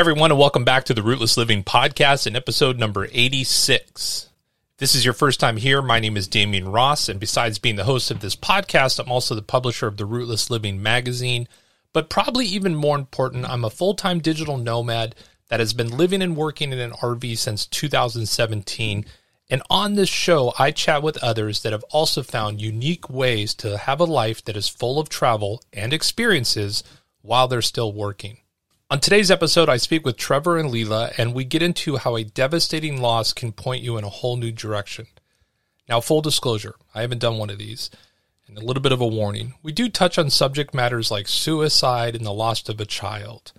everyone, and welcome back to the Rootless Living Podcast in episode number 86. If this is your first time here, my name is Damien Ross, and besides being the host of this podcast, I'm also the publisher of the Rootless Living Magazine, but probably even more important, I'm a full-time digital nomad that has been living and working in an RV since 2017, and on this show, I chat with others that have also found unique ways to have a life that is full of travel and experiences while they're still working. On today's episode, I speak with Trevor and Lila, and we get into how a devastating loss can point you in a whole new direction. Now, full disclosure, I haven't done one of these, and a little bit of a warning. We do touch on subject matters like suicide and the loss of a child,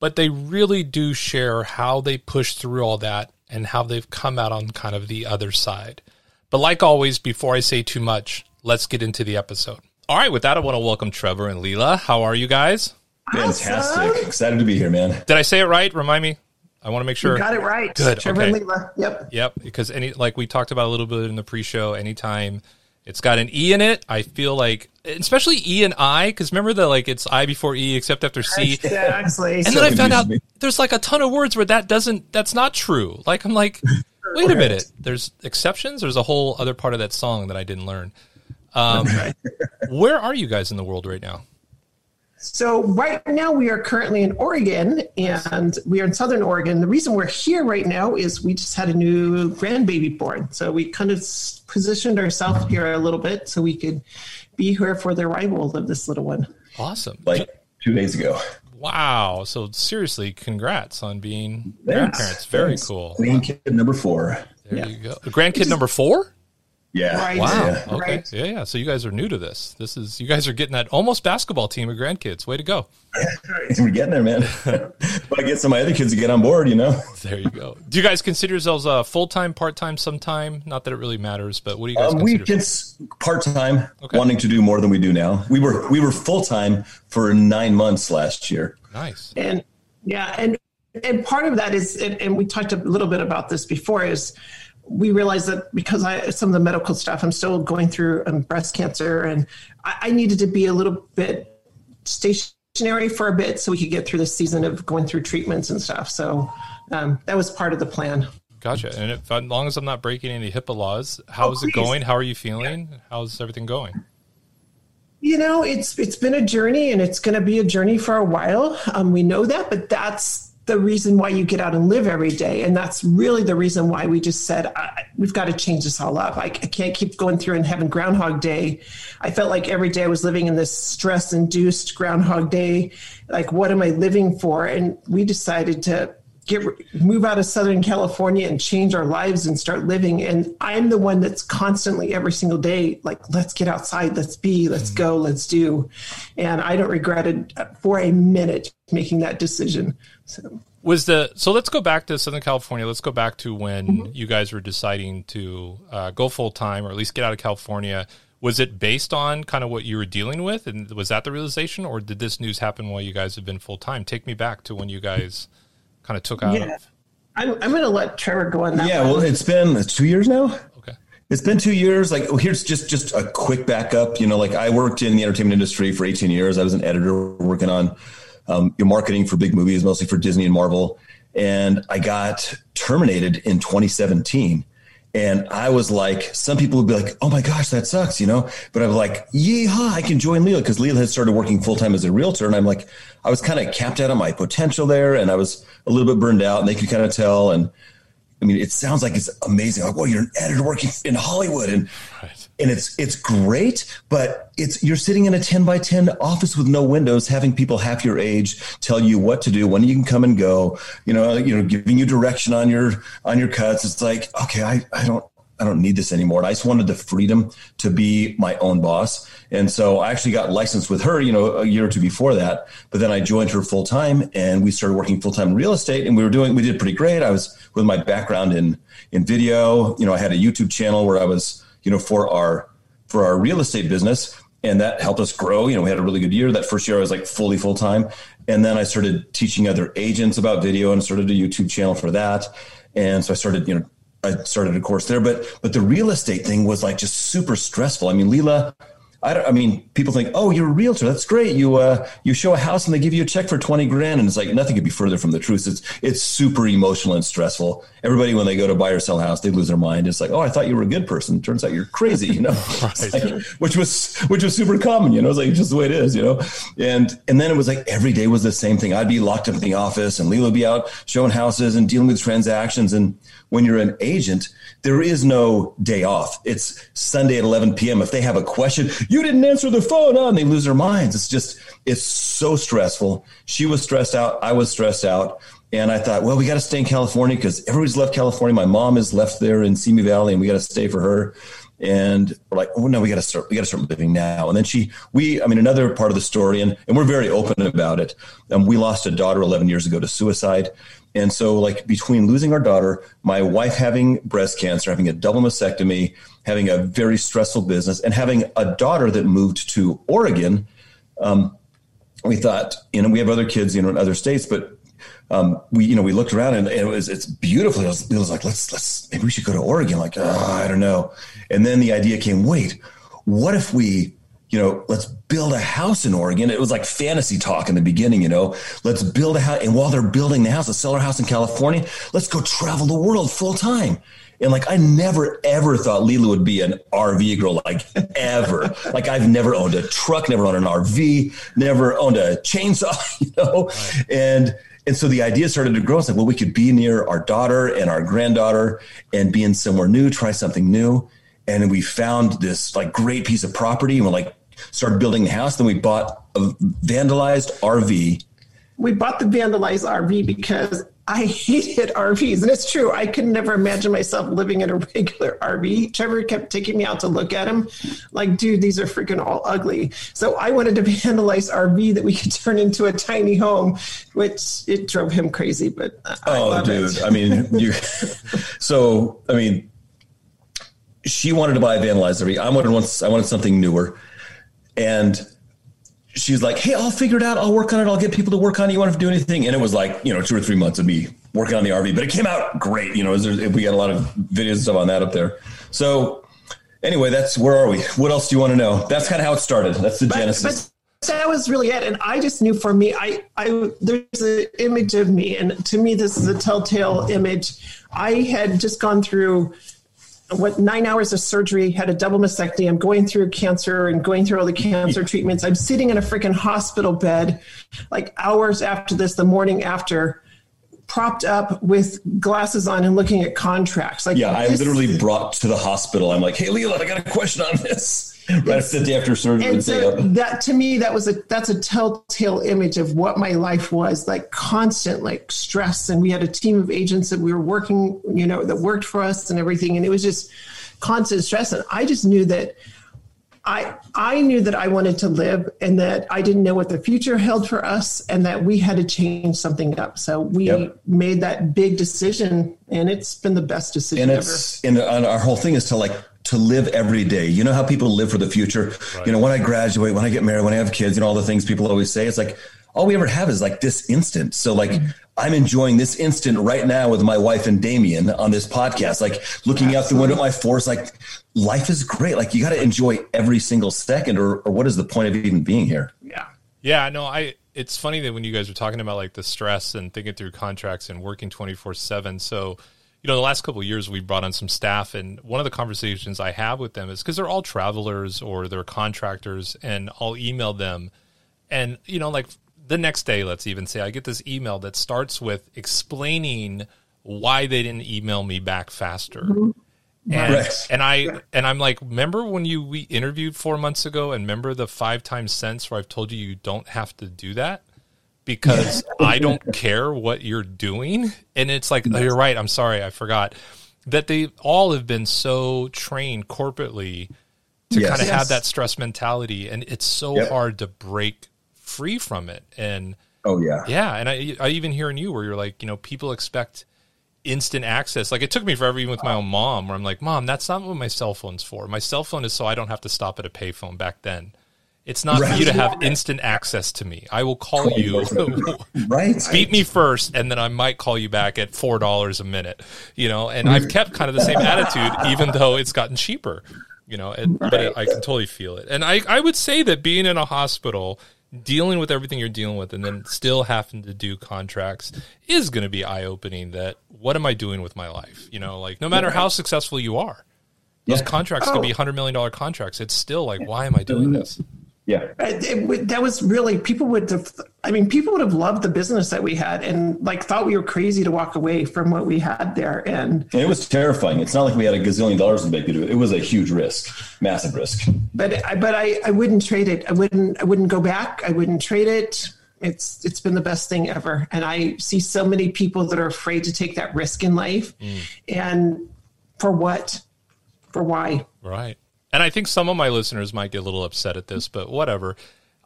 but they really do share how they push through all that and how they've come out on kind of the other side. But like always, before I say too much, let's get into the episode. All right, with that, I want to welcome Trevor and Lila. How are you guys? Fantastic. Awesome. Excited to be here, man. Did I say it right? Remind me. I want to make sure. You got it right. Good. Trevor and Lila. Yep. Yep. Because like we talked about a little bit in the pre-show, anytime it's got an E in it, I feel like, especially E and I, because remember that like it's I before E except after C. Exactly. And so then I found out there's like a ton of words where that's not true. Like I'm like, wait a minute. There's exceptions. There's a whole other part of that song that I didn't learn. Where are you guys in the world right now? So right now we are currently in Oregon, and we are in Southern Oregon. The reason we're here right now is we just had a new grandbaby born. So we kind of positioned ourselves here a little bit so we could be here for the arrival of this little one. Awesome. Like 2 days ago. Wow. So seriously, congrats on being grandparents. Very cool. Grandkid number four. There you go. Grandkid number four? Yeah. Right. Wow. Yeah. Okay. Right. Yeah. So you guys are new to this. This is, you guys are getting that almost basketball team of grandkids. Way to go. We're getting there, man. But I get some of my other kids to get on board, you know? There you go. Do you guys consider yourselves full-time, part-time, sometime? Not that it really matters, but what do you guys consider? We get part-time, wanting to do more than we do now. We were full-time for 9 months last year. Nice. And part of that is, and we talked a little bit about this before, is we realized that because some of the medical stuff, I'm still going through breast cancer, and I needed to be a little bit stationary for a bit so we could get through the season of going through treatments and stuff. So that was part of the plan. Gotcha. And as long as I'm not breaking any HIPAA laws, how's it going? How are you feeling? Yeah. How's everything going? You know, it's been a journey, and it's going to be a journey for a while. We know that, but that's the reason why you get out and live every day. And that's really the reason why we just said, we've got to change this all up. I can't keep going through and having Groundhog Day. I felt like every day I was living in this stress-induced Groundhog Day. Like, what am I living for? And we decided to move out of Southern California and change our lives and start living. And I'm the one that's constantly every single day, like, let's get outside, let's go, let's do. And I don't regret it for a minute making that decision. So let's go back to Southern California. Let's go back to when you guys were deciding to go full time, or at least get out of California. Was it based on kind of what you were dealing with? And was that the realization, or did this news happen while you guys have been full time? Take me back to when you guys kind of took out. Yeah. I'm going to let Trevor go on that. Yeah, well, it's been 2 years now. Okay. It's been 2 years. Like, here's just a quick backup. You know, like I worked in the entertainment industry for 18 years. I was an editor working on marketing for big movies, mostly for Disney and Marvel. And I got terminated in 2017. And I was like, some people would be like, oh my gosh, that sucks, you know? But I was like, yeehaw, I can join Lila, because Lila had started working full-time as a realtor. And I'm like, I was kind of capped out on my potential there, and I was a little bit burned out, and they could kind of tell. And I mean, it sounds like it's amazing. Like, well, you're an editor working in Hollywood, and it's great, but you're sitting in a 10-by-10 office with no windows, having people half your age tell you what to do, when you can come and go, you know, giving you direction on your cuts. It's like, okay, I don't need this anymore. And I just wanted the freedom to be my own boss. And so I actually got licensed with her, you know, a year or two before that, but then I joined her full time, and we started working full time in real estate, and we did pretty great. I was, with my background in video, you know, I had a YouTube channel where I was, you know, for our real estate business, and that helped us grow. You know, we had a really good year. That first year I was like fully full time. And then I started teaching other agents about video and started a YouTube channel for that. And so I started a course there, but the real estate thing was like just super stressful. I mean, Lila, I mean, people think, oh, you're a realtor. That's great. You show a house and they give you a check for $20,000. And it's like, nothing could be further from the truth. It's super emotional and stressful. Everybody, when they go to buy or sell a house, they lose their mind. It's like, oh, I thought you were a good person. Turns out you're crazy, you know, right. Like, which was super common, you know, it's like just the way it is, you know? And then it was like, every day was the same thing. I'd be locked up in the office and Lila would be out showing houses and dealing with transactions. And when you're an agent, there is no day off. It's Sunday at 11 p.m. If they have a question, you didn't answer the phone, and they lose their minds. It's so stressful. She was stressed out. I was stressed out. And I thought, well, we got to stay in California because everybody's left California. My mom is left there in Simi Valley and we got to stay for her. And we're like, oh no, we got to start living now. And then another part of the story, and we're very open about it. We lost a daughter 11 years ago to suicide. And so like between losing our daughter, my wife having breast cancer, having a double mastectomy, having a very stressful business, and having a daughter that moved to Oregon, we thought, you know, we have other kids, you know, in other states, but we looked around and it's beautiful. It was like, let's maybe we should go to Oregon. Like, I don't know. And then the idea came, wait, what if we, you know, let's build a house in Oregon. It was like fantasy talk in the beginning, you know, let's build a house. And while they're building the house, let's sell our house in California. Let's go travel the world full time. And like, I never, ever thought Lila would be an RV girl, like ever. Like I've never owned a truck, never owned an RV, never owned a chainsaw, you know? Right. And so the idea started to grow. It's like, well, we could be near our daughter and our granddaughter and be in somewhere new, try something new. And we found this like great piece of property and we're like, started building the house. Then we bought a vandalized RV. We bought the vandalized RV because I hated RVs. And it's true. I could never imagine myself living in a regular RV. Trevor kept taking me out to look at him like, dude, these are freaking all ugly. So I wanted a vandalized RV that we could turn into a tiny home, which it drove him crazy. But I love it. I mean, she wanted to buy a vandalized RV. I wanted something newer. And she's like, hey, I'll figure it out. I'll work on it. I'll get people to work on it. You want to do anything? And it was like, you know, 2 or 3 months of me working on the RV, but it came out great. You know, we got a lot of videos and stuff on that up there. So anyway, that's where are we? What else do you want to know? That's kind of how it started. That's the genesis. But that was really it. And I just knew for me, I there's an image of me. And to me, this is a telltale image. I had just gone through 9 hours of surgery, had a double mastectomy. I'm going through cancer and going through all the cancer treatments. I'm sitting in a freaking hospital bed, like hours after this, the morning after, propped up with glasses on and looking at contracts. Like, yeah, I literally brought to the hospital. I'm like, hey, Lila, I got a question on this. Right the day after surgery. And so that to me, that's a telltale image of what my life was like, constant like stress. And we had a team of agents that we were working, you know, that worked for us and everything. And it was just constant stress. And I just knew that I knew that I wanted to live and that I didn't know what the future held for us and that we had to change something up. So we made that big decision and it's been the best decision ever. And our whole thing is to live every day. You know how people live for the future. Right. You know, when I graduate, when I get married, when I have kids, you know, all the things people always say, it's like, all we ever have is like this instant. So like, I'm enjoying this instant right now with my wife and Damien on this podcast, like looking out the window at my forest, like life is great. Like you got to enjoy every single second or what is the point of even being here? Yeah. Yeah. No, it's funny that when you guys were talking about like the stress and thinking through contracts and working 24/7. So, you know, the last couple of years we brought on some staff and one of the conversations I have with them is because they're all travelers or they're contractors and I'll email them. And, you know, like the next day, let's even say I get this email that starts with explaining why they didn't email me back faster. Mm-hmm. And I'm like, remember when we interviewed 4 months ago and remember the 5 times since where I've told you, you don't have to do that? Because I don't care what you're doing. And it's like, oh, you're right. I'm sorry. I forgot that they all have been so trained corporately to kind of have that stress mentality. And it's so hard to break free from it. And and I even hear in you where you're like, you know, people expect instant access. Like it took me forever, even with my own mom, where I'm like, mom, that's not what my cell phone's for. My cell phone is so I don't have to stop at a payphone back then. It's not for you to have instant access to me. I will call you. Right. Beat me first, and then I might call you back at $4 a minute. You know, and I've kept kind of the same attitude, even though it's gotten cheaper. you know, and, right. But I can totally feel it. And I would say that being in a hospital, dealing with everything you're dealing with, and then still having to do contracts is going to be eye-opening that what am I doing with my life? You know, like no matter how successful you are, those contracts could be $100 million contracts. It's still like, why am I doing this? Yeah. That was really, people would have loved the business that we had and like thought we were crazy to walk away from what we had there. And it was terrifying. It's not like we had a gazillion dollars to make it. It was a huge risk, massive risk. But I wouldn't trade it. I wouldn't go back. I wouldn't trade it. It's been the best thing ever. And I see so many people that are afraid to take that risk in life. And for what? For why? Right. And I think some of my listeners might get a little upset at this, but whatever.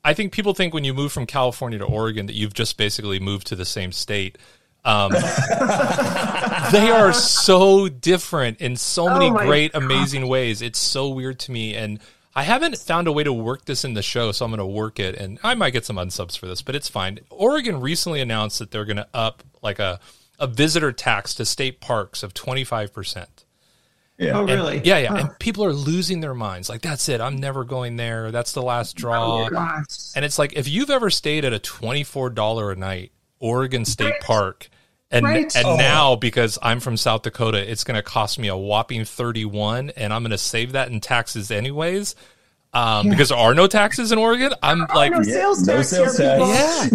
I think people think when you move from California to Oregon that you've just basically moved to the same state. They are so different in so many great, amazing ways. It's so weird to me. And I haven't found a way to work this in the show, so I'm going to work it. And I might get some unsubs for this, but it's fine. Oregon recently announced that they're going to up like a visitor tax to state parks of 25%. Yeah. Oh, really? Yeah. Huh. And people are losing their minds. Like, that's it. I'm never going there. That's the last draw. Oh, and it's like, if you've ever stayed at a $24 a night Oregon State Park, and now because I'm from South Dakota, it's going to cost me a whopping $31, and I'm going to save that in taxes anyways. Because there are no taxes in Oregon. I'm like, no sales tax. Yeah.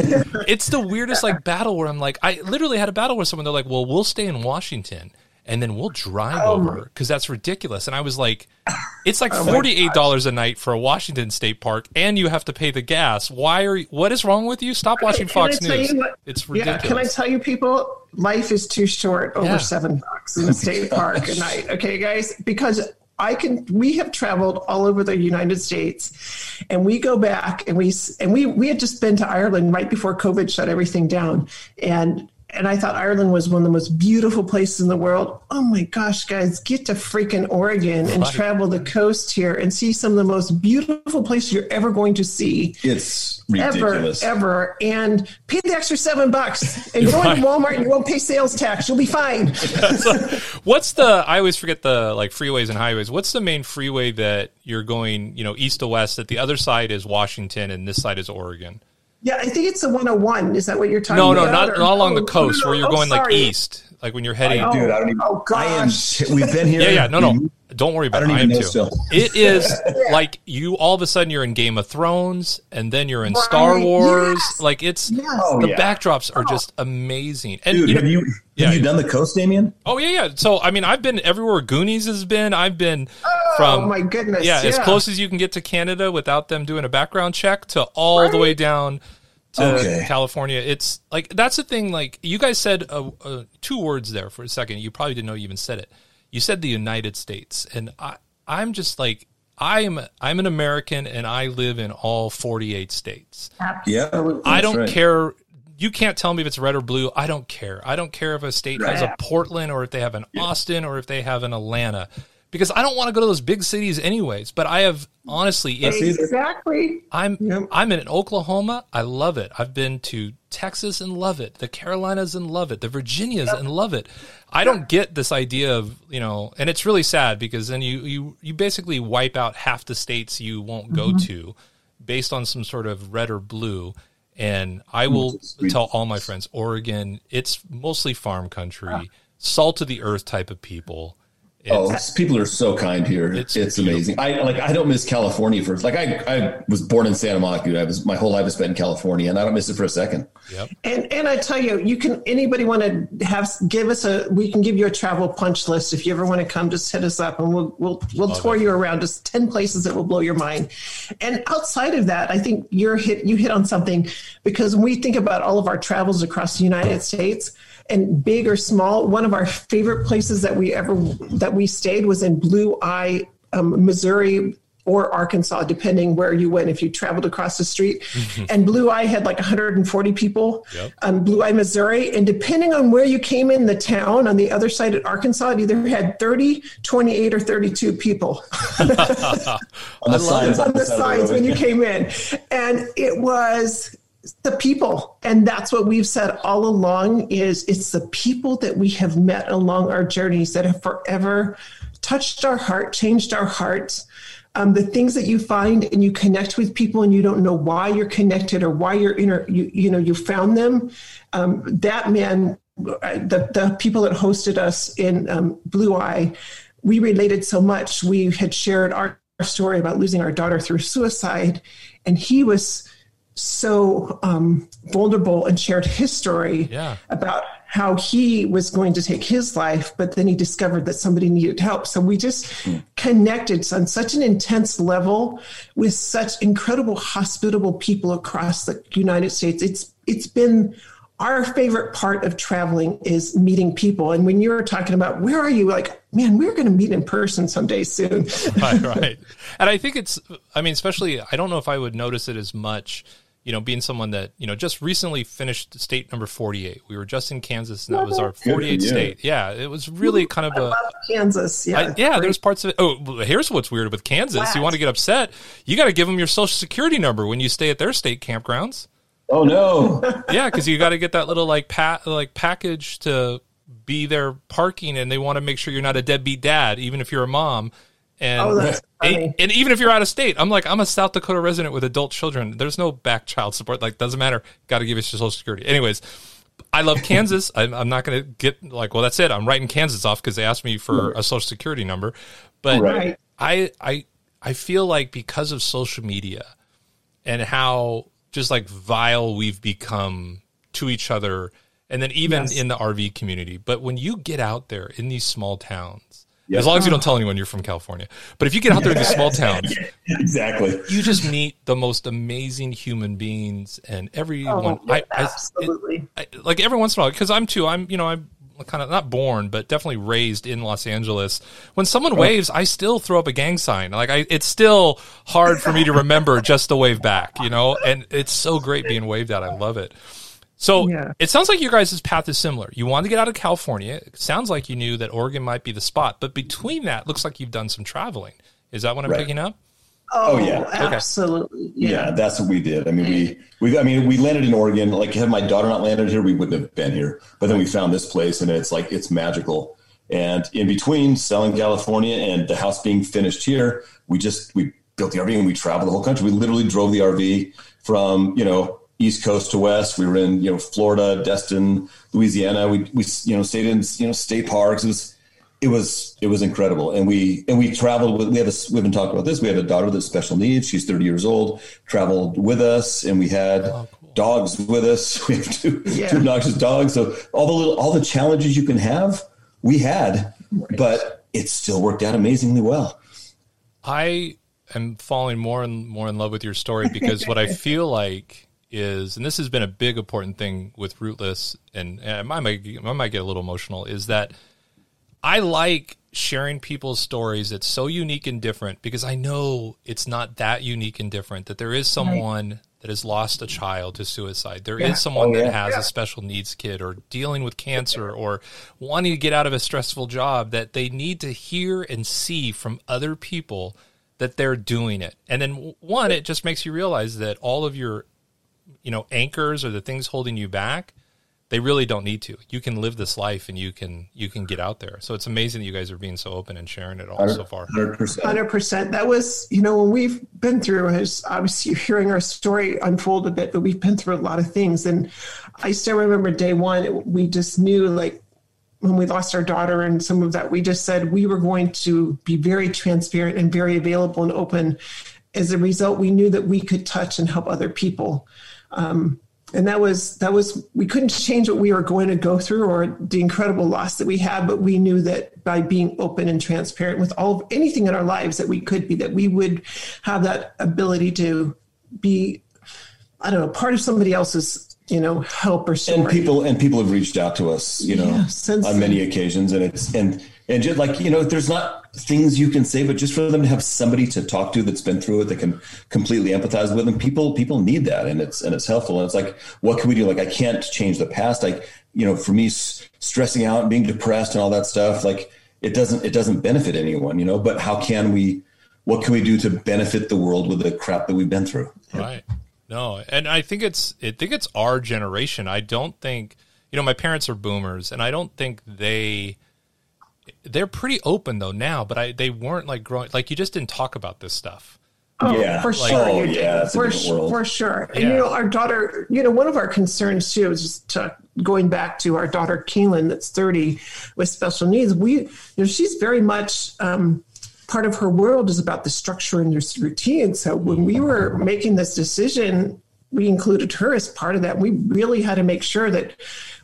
It's the weirdest like battle where I'm like, I literally had a battle with someone. They're like, well, we'll stay in Washington. And then we'll drive over because that's ridiculous. And I was like, it's like $48 a night for a Washington state park, and you have to pay the gas. What is wrong with you? Stop watching Fox News. It's ridiculous. Yeah, can I tell you, people, life is too short over $7 in a state park a night. Okay, guys, because we have traveled all over the United States, and we go back and we had just been to Ireland right before COVID shut everything down, and I thought Ireland was one of the most beautiful places in the world. Oh my gosh, guys, get to freaking Oregon and travel the coast here and see some of the most beautiful places you're ever going to see. It's ridiculous. Ever. And pay the extra $7 and go into Walmart and you won't pay sales tax. You'll be fine. So, I always forget the like freeways and highways. What's the main freeway that you're going, east to west, that the other side is Washington and this side is Oregon? Yeah, I think it's the 101. Is that what you're talking about? No, not along the coast where you're going like east, like when you're heading. Dude, I don't even. Oh gosh, we've been here. No. Don't worry about it. I am too. It is like you all of a sudden you're in Game of Thrones, and then you're in Star Wars. Yes. Like the backdrops are just amazing. And dude, have you done the coast, Damien? Oh yeah. So I mean, I've been everywhere. Goonies has been. I've been from. Oh my goodness! Yeah, as close as you can get to Canada without them doing a background check to all the way down to California. It's like that's the thing. Like you guys said, two words there for a second. You probably didn't know you even said it. You said the United States, and I'm just like I'm an American, and I live in all 48 states. Absolutely. I don't care. You can't tell me if it's red or blue. I don't care. I don't care if a state has a Portland or if they have an Austin or if they have an Atlanta, because I don't want to go to those big cities anyways. But I have honestly, I'm in Oklahoma. I love it. I've been to Texas and love it. The Carolinas and love it. The Virginias and love it. I don't get this idea of, and it's really sad because then you basically wipe out half the states you won't go to based on some sort of red or blue. And I will tell all my friends, Oregon, it's mostly farm country, salt of the earth type of people. People are so kind here. It's amazing. I don't miss California for like I was born in Santa Monica. My whole life has been in California, and I don't miss it for a second. Yep. And I tell you, anybody want to we can give you a travel punch list if you ever want to come. Just hit us up, and we'll tour you around. Just 10 places that will blow your mind. And outside of that, I think you hit on something, because when we think about all of our travels across the United States. And big or small, one of our favorite places that we stayed was in Blue Eye, Missouri or Arkansas, depending where you went, if you traveled across the street. And Blue Eye had like 140 people Blue Eye, Missouri. And depending on where you came in the town on the other side at Arkansas, it either had 30, 28 or 32 people on the signs when you came in. And it was... the people. And that's what we've said all along, is it's the people that we have met along our journeys that have forever touched our heart, changed our hearts. The things that you find and you connect with people and you don't know why you're connected or why you're you found them. That man, the people that hosted us in Blue Eye, we related so much. We had shared our story about losing our daughter through suicide, and he was so vulnerable and shared his story about how he was going to take his life, but then he discovered that somebody needed help. So we just connected on such an intense level with such incredible, hospitable people across the United States. It's been our favorite part of traveling is meeting people. And when you were talking about, where are you? Like, man, we're going to meet in person someday soon. Right. And I think especially, I don't know if I would notice it as much, being someone that, just recently finished state number 48. We were just in Kansas, and that was our 48th state. Yeah, it was really kind of I love Kansas. Yeah, there's parts of it. Oh, here's what's weird with Kansas. Wow. You want to get upset, you got to give them your social security number when you stay at their state campgrounds. Oh no! Yeah, because you got to get that little package to be their parking, and they want to make sure you're not a deadbeat dad, even if you're a mom, and even if you're out of state. I'm like, I'm a South Dakota resident with adult children. There's no back child support. Like, doesn't matter. Got to give us your social security. Anyways, I love Kansas. I'm not going to get like, well, that's it. I'm writing Kansas off because they asked me for a social security number. But right. I feel like because of social media and how just like vile we've become to each other, and then even in the RV community. But when you get out there in these small towns, as long as you don't tell anyone you're from California, but if you get out there in these small towns, you just meet the most amazing human beings, and everyone, absolutely. Like every once in a while, because I'm kind of not born, but definitely raised in Los Angeles. When someone waves, I still throw up a gang sign. Like it's still hard for me to remember just to wave back, and it's so great being waved at. I love it. So it sounds like your guys' path is similar. You wanted to get out of California. It sounds like you knew that Oregon might be the spot, but between that, looks like you've done some traveling. Is that what I'm picking up? Oh yeah, absolutely. Okay. Yeah, that's what we did. I mean, we landed in Oregon. Like, had my daughter not landed here, we wouldn't have been here. But then we found this place, and it's like it's magical. And in between selling California and the house being finished here, we built the RV and we traveled the whole country. We literally drove the RV from East Coast to West. We were in Florida, Destin, Louisiana. We stayed in state parks. It was incredible. And we traveled with, we haven't talked about this. We have a daughter that's special needs. She's 30 years old, traveled with us, and we had dogs with us. We have two obnoxious dogs. So all the challenges you can have, we had, but it still worked out amazingly well. I am falling more and more in love with your story, because what I feel like is, and this has been a big important thing with Rootless, and I might get a little emotional, is that I like sharing people's stories that's so unique and different, because I know it's not that unique and different, that there is someone that has lost a child to suicide. There is someone that has a special needs kid, or dealing with cancer, or wanting to get out of a stressful job, that they need to hear and see from other people that they're doing it. And then it just makes you realize that all of your, anchors or the things holding you back, they really don't need to. You can live this life, and you can get out there. So it's amazing that you guys are being so open and sharing it all 100%, so far. 100%. That was, when we've been through, is obviously hearing our story unfold a bit, but we've been through a lot of things. And I still remember day one, we just knew, like, when we lost our daughter and some of that, we just said we were going to be very transparent and very available and open. As a result, we knew that we could touch and help other people. And that was, we couldn't change what we were going to go through or the incredible loss that we had, but we knew that by being open and transparent with anything in our lives that we could be, that we would have that ability to be, part of somebody else's, help or story. And people have reached out to us, on many occasions. And it's, and just like, there's not things you can say, but just for them to have somebody to talk to that's been through it, that can completely empathize with them. People need that, and it's helpful. And it's like, what can we do? Like, I can't change the past. Like, for me, stressing out and being depressed and all that stuff, like it doesn't benefit anyone, but what can we do to benefit the world with the crap that we've been through? Right. No. And I think it's our generation. I don't think, my parents are boomers, and I don't think they They're pretty open though now, but they weren't like growing. Like you just didn't talk about this stuff. Oh, yeah, for sure. Like, oh, yeah, for sure. Yeah. And our daughter, one of our concerns too is just going back to our daughter Kaylin, that's 30 with special needs. She's very much part of her world is about the structure and this routine. So when we were making this decision, we included her as part of that. We really had to make sure that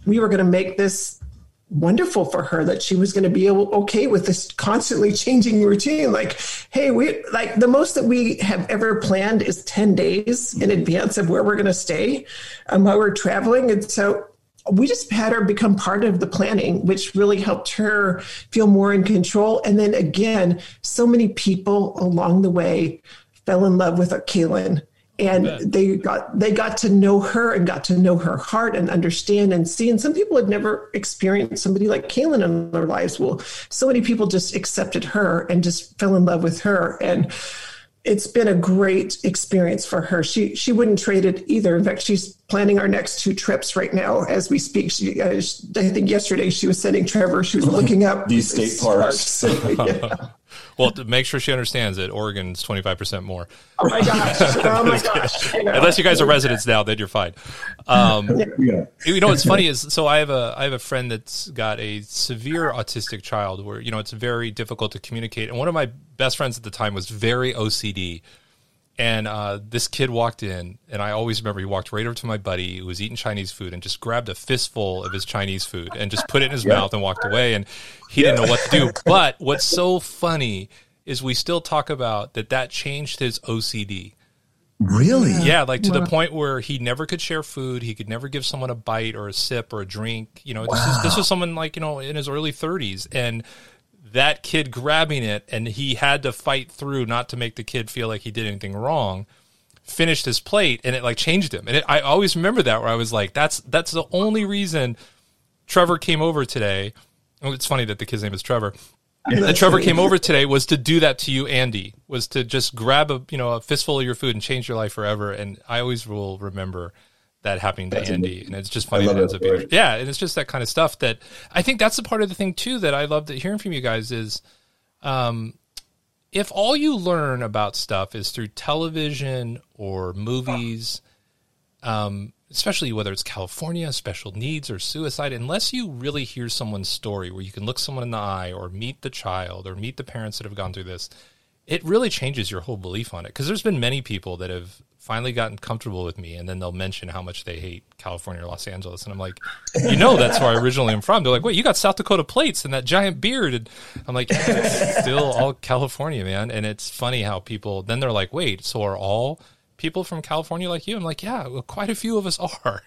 we were going to make this wonderful for her, that she was going to be okay with this constantly changing routine. Like, hey, the most that we have ever planned is 10 days in advance of where we're going to stay while we're traveling. And so we just had her become part of the planning, which really helped her feel more in control. And then again, so many people along the way fell in love with Kaylin. And they got to know her and got to know her heart and understand and see. And some people had never experienced somebody like Kaylin in their lives. Well, so many people just accepted her and just fell in love with her. And it's been a great experience for her. She wouldn't trade it either. In fact, she's planning our next two trips right now as we speak. I think yesterday she was sending Trevor. She was looking up these state parks. Yeah. Well, to make sure she understands it, Oregon's 25% more. Oh my gosh! Oh my gosh! Unless you guys are residents now, then you're fine. Yeah. What's funny is, so I have a friend that's got a severe autistic child where it's very difficult to communicate. And one of my best friends at the time was very OCD, and this kid walked in, and I always remember he walked right over to my buddy who was eating Chinese food and just grabbed a fistful of his Chinese food and just put it in his mouth and walked away. And he didn't know what to do. But what's so funny is we still talk about that changed his OCD. Really? Yeah, like to the point where he never could share food. He could never give someone a bite or a sip or a drink. This was someone like, in his early 30s. And that kid grabbing it, and he had to fight through not to make the kid feel like he did anything wrong, finished his plate, and it like changed him. And I always remember that, where I was like, that's the only reason Trevor came over today. Oh, it's funny that the kid's name is Trevor. That Trevor came over today was to do that to you, Andy, was to just grab a fistful of your food and change your life forever. And I always will remember that happening to Andy. And it's just funny. Yeah. And it's just that kind of stuff that I think that's a part of the thing too, that I love that hearing from you guys is, if all you learn about stuff is through television or movies, especially whether it's California, special needs, or suicide, unless you really hear someone's story where you can look someone in the eye or meet the child or meet the parents that have gone through this, it really changes your whole belief on it. Because there's been many people that have finally gotten comfortable with me, and then they'll mention how much they hate California or Los Angeles. And I'm like, that's where I originally am from. They're like, wait, you got South Dakota plates and that giant beard. And I'm like, yeah, it's still all California, man. And it's funny how people, then they're like, wait, so are all people from California like you? I'm like, yeah, well, quite a few of us are.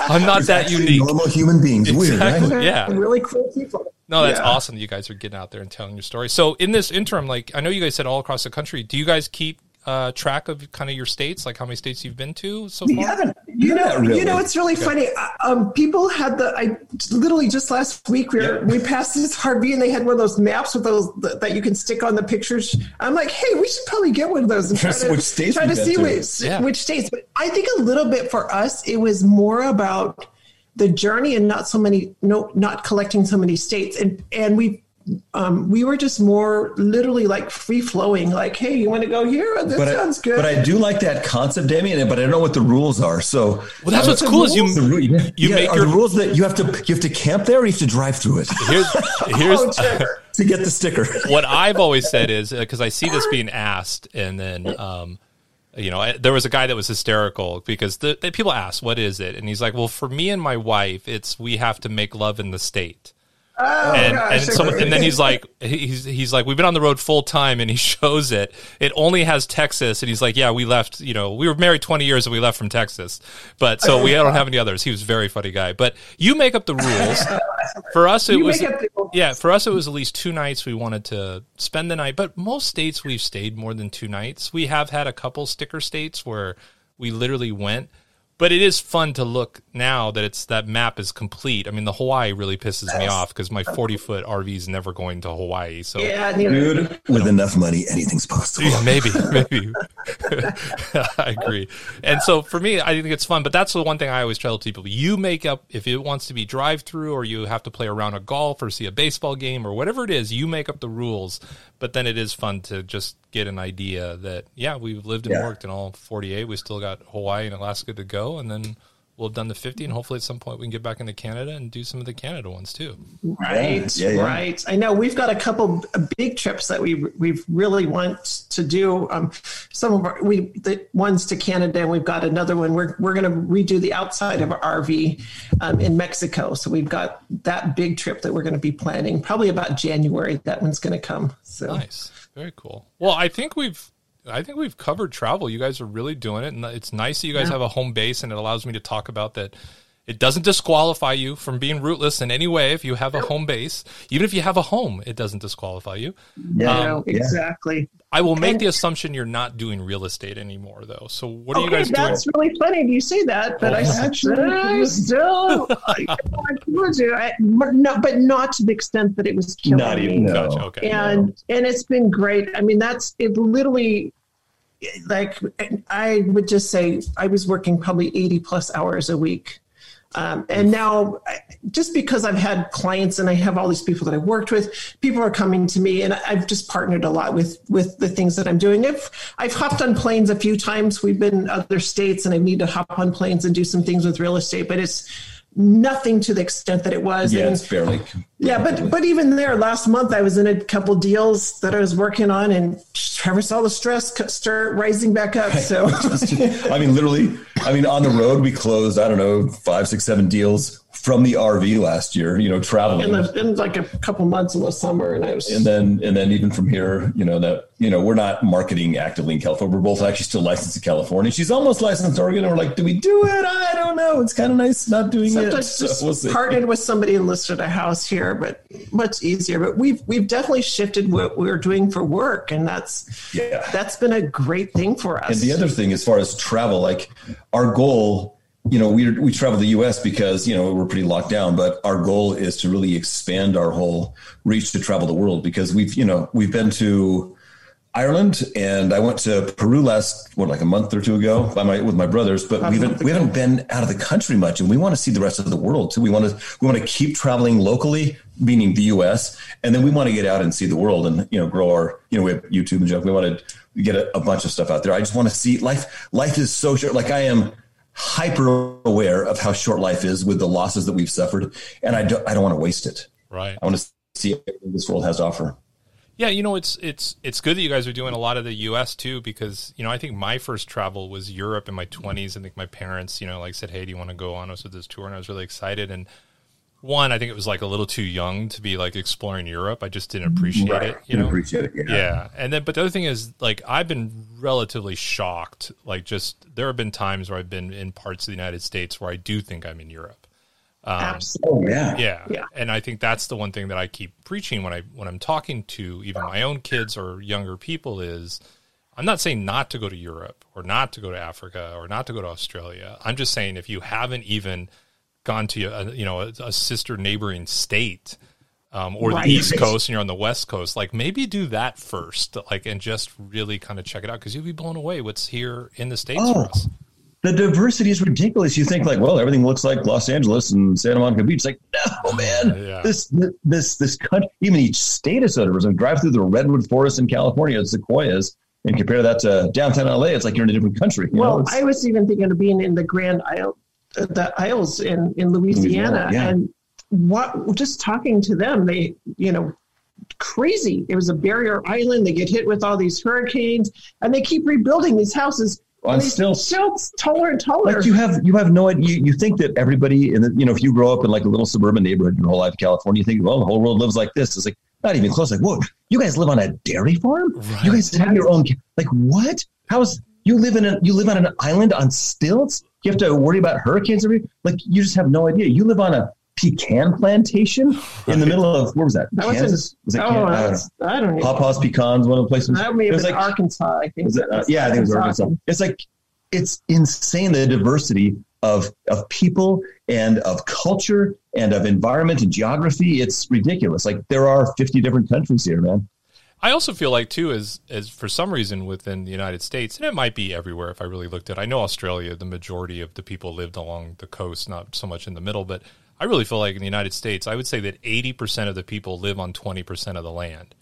I'm not that unique. Normal human beings. Exactly. Weird, right? Yeah. Really cool people. No, that's awesome that you guys are getting out there and telling your story. So in this interim, like, I know you guys said all across the country, do you guys keep track of kind of your states, like how many states you've been to so far? It's really funny. People had I literally just last week we passed this RV and they had one of those maps with those that you can stick on the pictures. I'm like, hey, we should probably get one of those and try to see which states. But I think a little bit for us, it was more about the journey and not collecting so many states. And we were just more literally like free flowing, like, hey, you want to go here? Sounds good. But I do like that concept, Damien, but I don't know what the rules are. So that's what's cool is you make your rules that you have to camp there or you have to drive through it. To get the sticker. What I've always said is, because I see this being asked, and then there was a guy that was hysterical because the people asked, what is it? And he's like, well, for me and my wife, it's we have to make love in the state. Oh, and then he's like, he's like, we've been on the road full time, and he shows it. It only has Texas, and he's like, yeah, we left. We were married 20 years, and we left from Texas, but so we don't have any others. He was a very funny guy, but you make up the rules. For us, it was at least 2 nights we wanted to spend the night. But most states we've stayed more than 2 nights. We have had a couple sticker states where we literally went. But it is fun to look now that it's that map is complete. I mean, the Hawaii really pisses me off because my 40-foot RV is never going to Hawaii. So, yeah, dude, with enough money, anything's possible. Yeah, maybe. I agree. And so for me, I think it's fun. But that's the one thing I always tell people: you make up if it wants to be drive-through, or you have to play a round of golf, or see a baseball game, or whatever it is. You make up the rules. But then it is fun to just get an idea that, yeah, we've lived and worked in all 48. We still got Hawaii and Alaska to go. And then we'll have done the 50, and hopefully at some point we can get back into Canada and do some of the Canada ones too. Right, right. I know we've got a couple big trips that we really want to do. Some of our the ones to Canada, and we've got another one. We're going to redo the outside of our RV in Mexico. So we've got that big trip that we're going to be planning probably about January. That one's going to come. So nice, very cool. Well, I think we've covered travel. You guys are really doing it, and it's nice that you guys have a home base, and it allows me to talk about that. It doesn't disqualify you from being rootless in any way if you have a home base. Even if you have a home, it doesn't disqualify you. No, exactly. I will make the assumption you're not doing real estate anymore, though. So what are you guys doing? That's really funny you say that, but but not to the extent that it was killing me. Not even, no. Gotcha, okay. And it's been great. I mean, it literally... Like I would just say I was working probably 80 plus hours a week. And now just because I've had clients and I have all these people that I worked with, people are coming to me, and I've just partnered a lot with the things that I'm doing. I've hopped on planes a few times. We've been in other states and I need to hop on planes and do some things with real estate, but it's nothing to the extent that it was. Yeah, it's barely. Yeah, but even there, last month I was in a couple deals that I was working on, and Trevor saw the stress start rising back up. So I mean, on the road we closed, I don't know, 5, 6, 7 deals from the RV last year. You know, traveling in like a couple months in the summer, and then even from here, we're not marketing actively in California. We're both actually still licensed in California. She's almost licensed in Oregon, and we're like, do we do it? I don't know. It's kind of nice not doing it. Sometimes we'll partnered with somebody and listed a house here, but much easier. But we've definitely shifted what we're doing for work, and that's been a great thing for us. And the other thing, as far as travel, like our goal. We travel the U.S. because, we're pretty locked down, but our goal is to really expand our whole reach to travel the world, because we've been to Ireland, and I went to Peru like a month or two ago with my brothers, but we haven't been out of the country much, and we want to see the rest of the world too. We want to keep traveling locally, meaning the U.S., and then we want to get out and see the world and, grow our, we have YouTube and stuff. We want to get a bunch of stuff out there. I just want to see life. Life is so short. Like I am hyper aware of how short life is with the losses that we've suffered. And I don't want to waste it. Right. I want to see everything this world has to offer. Yeah. It's good that you guys are doing a lot of the US too, because, I think my first travel was Europe in my 20s. I think my parents, said, hey, do you want to go on us with this tour? And I was really excited. And one, I think it was like a little too young to be like exploring Europe. I just didn't appreciate it. Appreciate it. Yeah. And then, but the other thing is, like, I've been relatively shocked. Like, there have been times where I've been in parts of the United States where I do think I'm in Europe. Absolutely. Yeah. And I think that's the one thing that I keep preaching when I'm talking to even my own kids or younger people is, I'm not saying not to go to Europe or not to go to Africa or not to go to Australia. I'm just saying if you haven't even gone to a sister neighboring state or the East Coast, and you're on the West Coast, like maybe do that first, like, and just really kind of check it out, because you'll be blown away what's here in the States for us. The diversity is ridiculous. You think like, well, everything looks like Los Angeles and Santa Monica Beach. Like, no, man, this country, even each state is so diverse. I drive through the Redwood Forest in California, it's sequoias. And compare that to downtown LA, it's like you're in a different country. I was even thinking of being in the Grand Isle. The Isles in Louisiana, and what just talking to them, they crazy. It was a barrier island. They get hit with all these hurricanes, and they keep rebuilding these houses. Stilts taller and taller. Like you have no idea. You think that everybody in the if you grow up in like a little suburban neighborhood your whole life in California, you think, well, the whole world lives like this. It's like not even close. Like, whoa, you guys live on a dairy farm? Right. You guys have your own? Like what? How's you live in on an island on stilts? You have to worry about hurricanes every, like you just have no idea. You live on a pecan plantation in the middle of, where was that? Kansas? I don't know. Pawpaw's Pecans, one of the places. That may have been Arkansas, I think. I think it was Arkansas. It's insane the diversity of people and of culture and of environment and geography. It's ridiculous. Like, there are 50 different countries here, man. I also feel like, too, as for some reason within the United States, and it might be everywhere if I really looked at it. I know Australia, the majority of the people lived along the coast, not so much in the middle, but I really feel like in the United States, I would say that 80% of the people live on 20% of the land.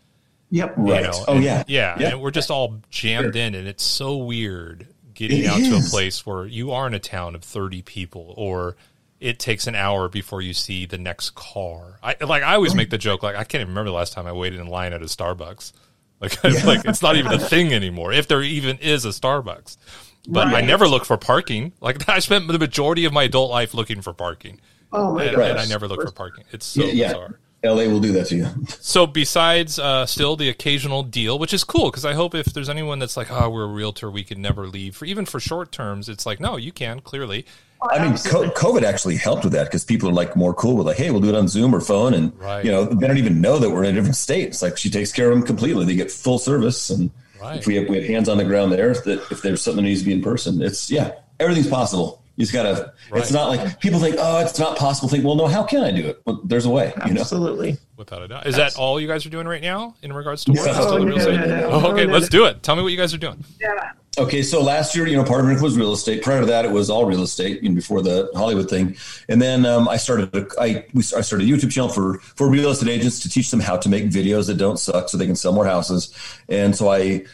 Yep. Right. You know, Yeah. And we're just all jammed in, and it's so weird getting out to a place where you are in a town of 30 people, or it takes an hour before you see the next car. I always make the joke, like, I can't even remember the last time I waited in line at a Starbucks. Like it's not even a thing anymore, if there even is a Starbucks. But I never look for parking. Like, I spent the majority of my adult life looking for parking. Oh my gosh. And I never look for parking. It's so bizarre. LA will do that to you. So besides still the occasional deal, which is cool, because I hope if there's anyone that's like, oh, we're a realtor, we can never leave, for even for short terms, it's like, no, you can, clearly. I mean, COVID actually helped with that, because people are like more cool with like, hey, we'll do it on Zoom or phone. And, you know, they don't even know that we're in a different state. It's like, she takes care of them completely. They get full service. And if we have hands on the ground there, if there's something that needs to be in person, it's, everything's possible. You just gotta, it's not like people think, oh, it's not possible. Think, well, no, how can I do it? Well, there's a way, you know? Absolutely. Without a doubt. Is that all you guys are doing right now in regards to work? No, let's do it. Tell me what you guys are doing. Yeah. Okay. So last year, you know, part of it was real estate. Prior to that, it was all real estate, you know, before the Hollywood thing. And then I started a YouTube channel for real estate agents to teach them how to make videos that don't suck so they can sell more houses. And so I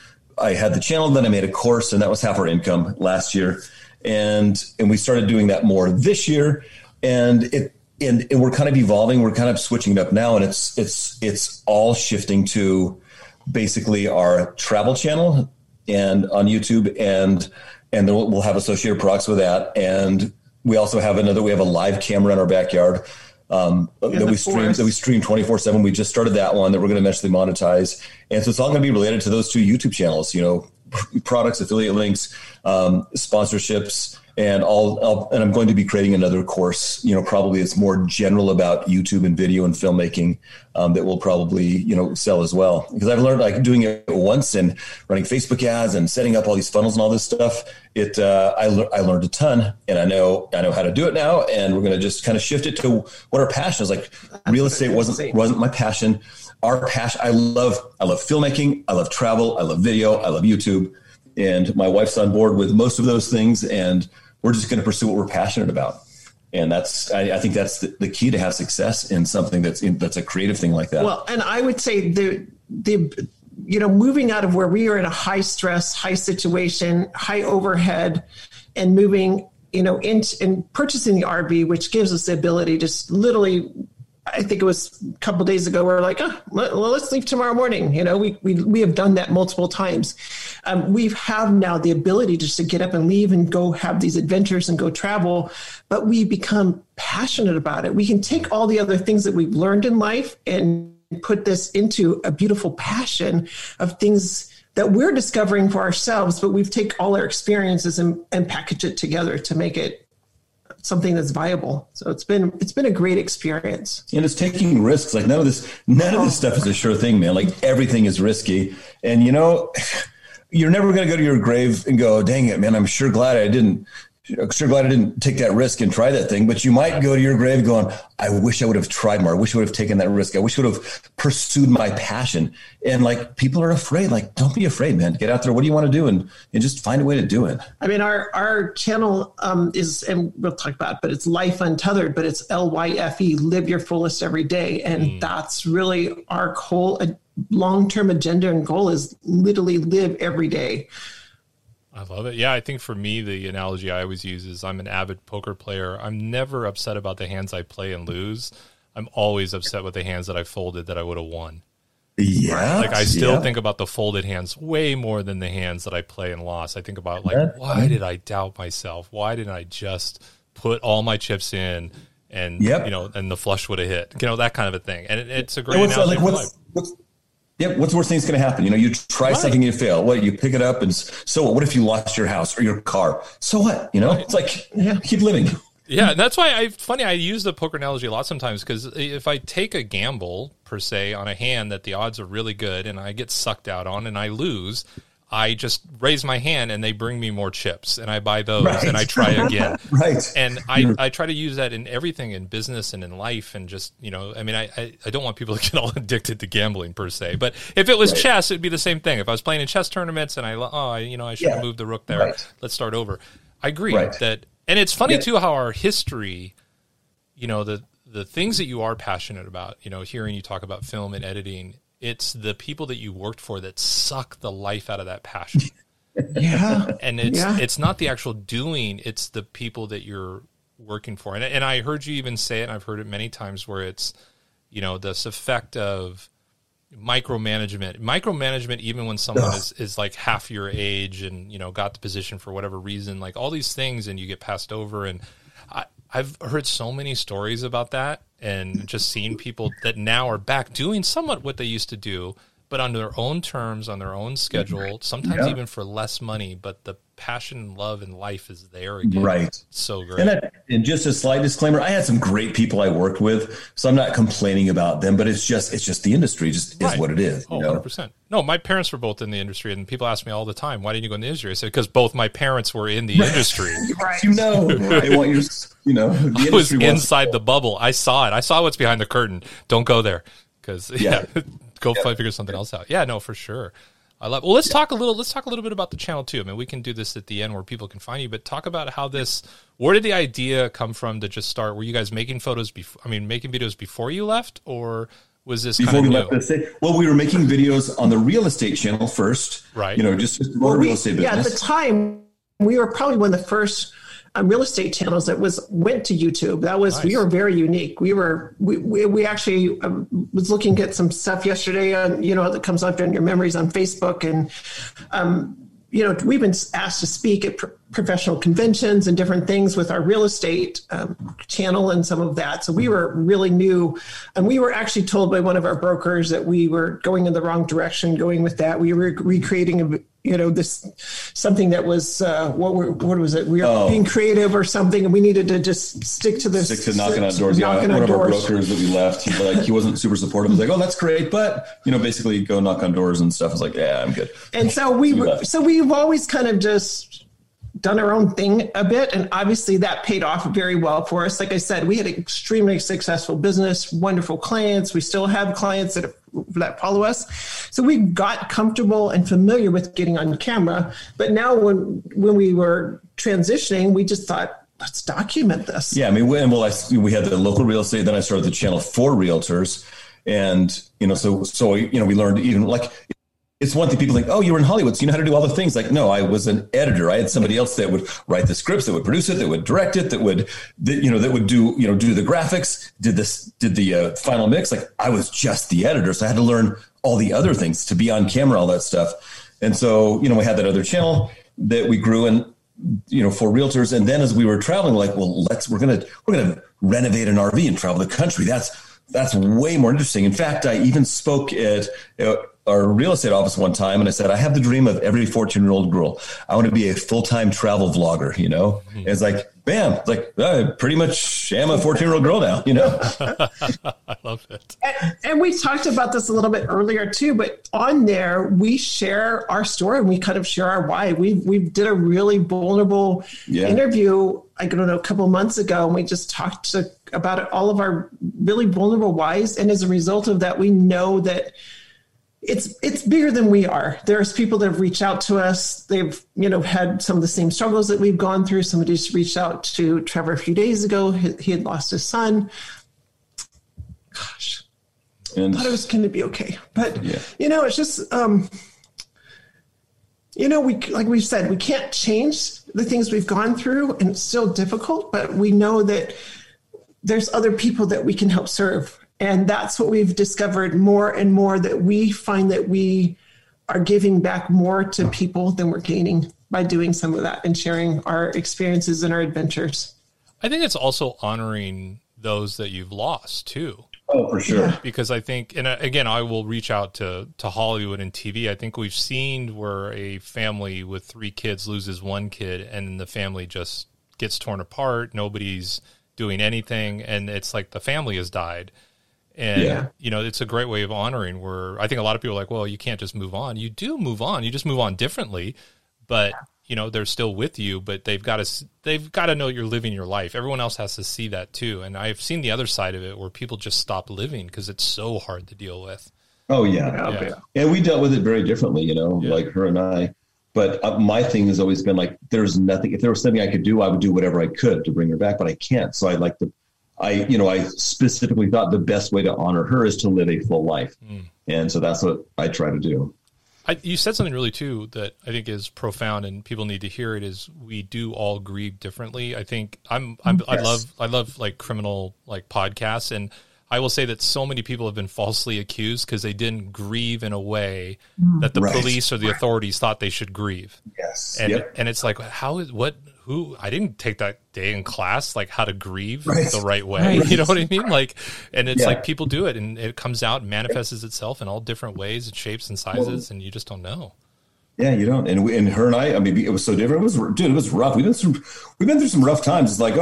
had the channel, then I made a course, and that was half our income last year. And we started doing that more this year, and we're kind of evolving. We're kind of switching it up now, and it's all shifting to basically our travel channel and on YouTube, and then we'll have associated products with that. And we also have we have a live camera in our backyard that we stream 24/7. We just started that one that we're going to eventually monetize, and so it's all going to be related to those two YouTube channels. You know, products, affiliate links, sponsorships, and all. And I'm going to be creating another course, you know, probably it's more general about YouTube and video and filmmaking that will probably, you know, sell as well. Because I've learned, like, doing it once and running Facebook ads and setting up all these funnels and all this stuff, I learned a ton, and I know how to do it now. And we're going to just kind of shift it to what our passion is. Like, real estate wasn't my passion. Our passion, I love filmmaking. I love travel. I love video. I love YouTube. And my wife's on board with most of those things. And we're just going to pursue what we're passionate about. And that's, I think that's the key to have success in something that's a creative thing like that. Well, and I would say the you know, moving out of where we are in a high stress, high situation, high overhead, and moving, you know, and purchasing the RV, which gives us the ability to just literally, I think it was a couple of days ago, we were like, oh, let's leave tomorrow morning. You know, we have done that multiple times. We have now the ability just to get up and leave and go have these adventures and go travel, but we become passionate about it. We can take all the other things that we've learned in life and put this into a beautiful passion of things that we're discovering for ourselves, but we've taken all our experiences and package it together to make it something that's viable. So it's been a great experience. And it's taking risks. Like, none of this stuff is a sure thing, man. Like, everything is risky. And, you know, you're never going to go to your grave and go, dang it, man, I'm sure glad I didn't take that risk and try that thing. But you might go to your grave going, I wish I would have tried more. I wish I would have taken that risk. I wish I would have pursued my passion. And, like, people are afraid. Like, don't be afraid, man. Get out there. What do you want to do? And just find a way to do it. I mean, our channel is, and we'll talk about it, but it's Life Untethered, but it's LYFE, live your fullest every day. And that's really our whole long-term agenda and goal, is literally live every day. I love it. Yeah, I think for me, the analogy I always use is I'm an avid poker player. I'm never upset about the hands I play and lose. I'm always upset with the hands that I folded that I would have won. Yeah. Like, I still think about the folded hands way more than the hands that I play and lost. I think about, like, why did I doubt myself? Why didn't I just put all my chips in and, you know, and the flush would have hit? You know, that kind of a thing. And it's a great analogy. Yep. What's the worst thing that's going to happen? You know, you try something and you fail. What, you pick it up and so what? What if you lost your house or your car? So what? You know, it's like, keep living. Yeah. And that's why I use the poker analogy a lot sometimes, because if I take a gamble per se on a hand that the odds are really good and I get sucked out on and I lose, I just raise my hand and they bring me more chips and I buy those and I try again. And I try to use that in everything, in business and in life. And just, you know, I mean, I don't want people to get all addicted to gambling per se, but if it was chess, it'd be the same thing. If I was playing in chess tournaments and I should have moved the rook there. Let's start over. I agree that. And it's funny too, how our history, you know, the things that you are passionate about, you know, hearing you talk about film and editing, it's the people that you worked for that suck the life out of that passion. And it's not the actual doing, it's the people that you're working for. And I heard you even say it, and I've heard it many times, where it's, you know, this effect of micromanagement. Micromanagement, even when someone is like half your age and, you know, got the position for whatever reason, like all these things, and you get passed over. And I've heard so many stories about that. And just seeing people that now are back doing somewhat what they used to do, but on their own terms, on their own schedule, sometimes even for less money, but the passion, love, and life is there again. So great. And just a slight disclaimer, I had some great people I worked with, so I'm not complaining about them, but it's just the industry just is what it is. Oh, you know? 100%. No, my parents were both in the industry, and people ask me all the time, why didn't you go in the industry? I said, because both my parents were in the industry. You know, they want your... You know, I was inside the bubble. I saw it. I saw what's behind the curtain. Don't go there, because figure something else out. Yeah, no, for sure. I love. Well, let's talk a little. Let's talk a little bit about the channel too. I mean, we can do this at the end where people can find you. But talk about how this. Where did the idea come from to just start? Were you guys making photos before? I mean, making videos before you left, or was this before kind of we left the state? Well, we were making videos on the real estate channel first, right? You know, just more real estate business. Yeah, at the time we were probably one of the first. Real estate channels that went to YouTube. That was nice. We were very unique. We actually was looking at some stuff yesterday on, you know, that comes up in your memories on Facebook, and you know, we've been asked to speak at professional conventions and different things with our real estate channel and some of that. So we were really new, and we were actually told by one of our brokers that we were going in the wrong direction, going with that. We were recreating, you know, this something that was, what was it? We were being creative or something, and we needed to just stick to this. Stick to knocking on doors. One of our brokers that we left, he wasn't super supportive. He was like, oh, that's great. But, you know, basically go knock on doors and stuff. I was like, yeah, I'm good. And so we've always kind of just done our own thing a bit. And obviously that paid off very well for us. Like I said, we had an extremely successful business, wonderful clients. We still have clients that follow us. So we got comfortable and familiar with getting on camera. But now when we were transitioning, we just thought, let's document this. Yeah. I mean, we had the local real estate, then I started the channel for realtors. And, you know, so we learned, even like, it's one thing people think, oh, you were in Hollywood, so you know how to do all the things. Like, no, I was an editor. I had somebody else that would write the scripts, that would produce it, that would direct it, that would do the graphics, did the final mix. Like, I was just the editor. So I had to learn all the other things to be on camera, all that stuff. And so, you know, we had that other channel that we grew in, you know, for realtors. And then as we were traveling, like, well, we're going to renovate an RV and travel the country. That's way more interesting. In fact, I even spoke at, our real estate office one time, and I said, I have the dream of every 14-year-old girl. I want to be a full-time travel vlogger, you know? Mm-hmm. And it's like, bam, it's like, I pretty much am a 14-year-old girl now, you know? I love it. And we talked about this a little bit earlier too, but on there, we share our story and we kind of share our why. We did a really vulnerable interview, I don't know, a couple months ago, and we just talked about all of our really vulnerable whys. And as a result of that, we know that it's bigger than we are. There's people that have reached out to us. They've, you know, had some of the same struggles that we've gone through. Somebody just reached out to Trevor a few days ago. He had lost his son. Gosh, I thought it was going to be okay. But, you know, it's just, you know, like we've said, we can't change the things we've gone through, and it's still difficult, but we know that there's other people that we can help serve. And that's what we've discovered more and more, that we find that we are giving back more to people than we're gaining by doing some of that and sharing our experiences and our adventures. I think it's also honoring those that you've lost too. Oh, for sure. Yeah. Because I think, and again, I will reach out to Hollywood and TV. I think we've seen where a family with 3 kids loses 1 kid, and the family just gets torn apart. Nobody's doing anything. And it's like the family has died. And, you know, it's a great way of honoring where I think a lot of people are like, well, you can't just move on. You do move on. You just move on differently. But, you know, they're still with you, but they've got to know you're living your life. Everyone else has to see that too. And I've seen the other side of it where people just stop living because it's so hard to deal with. Oh, yeah. Yeah. And we dealt with it very differently, you know, like her and I. But my thing has always been like, there's nothing. If there was something I could do, I would do whatever I could to bring her back, but I can't. So I specifically thought the best way to honor her is to live a full life. Mm. And so that's what I try to do. You said something really too, that I think is profound and people need to hear it, is we do all grieve differently. I think I love like criminal, like podcasts. And I will say that so many people have been falsely accused because they didn't grieve in a way that the police or the authorities thought they should grieve. Yes. And, and it's like, I didn't take that day in class, like how to grieve the right way. Right. You know what I mean? Like, and it's like people do it and it comes out and manifests itself in all different ways and shapes and sizes. And you just don't know. Yeah, you don't. And her and I mean, it was so different. It was rough. We've been through some rough times. It's like,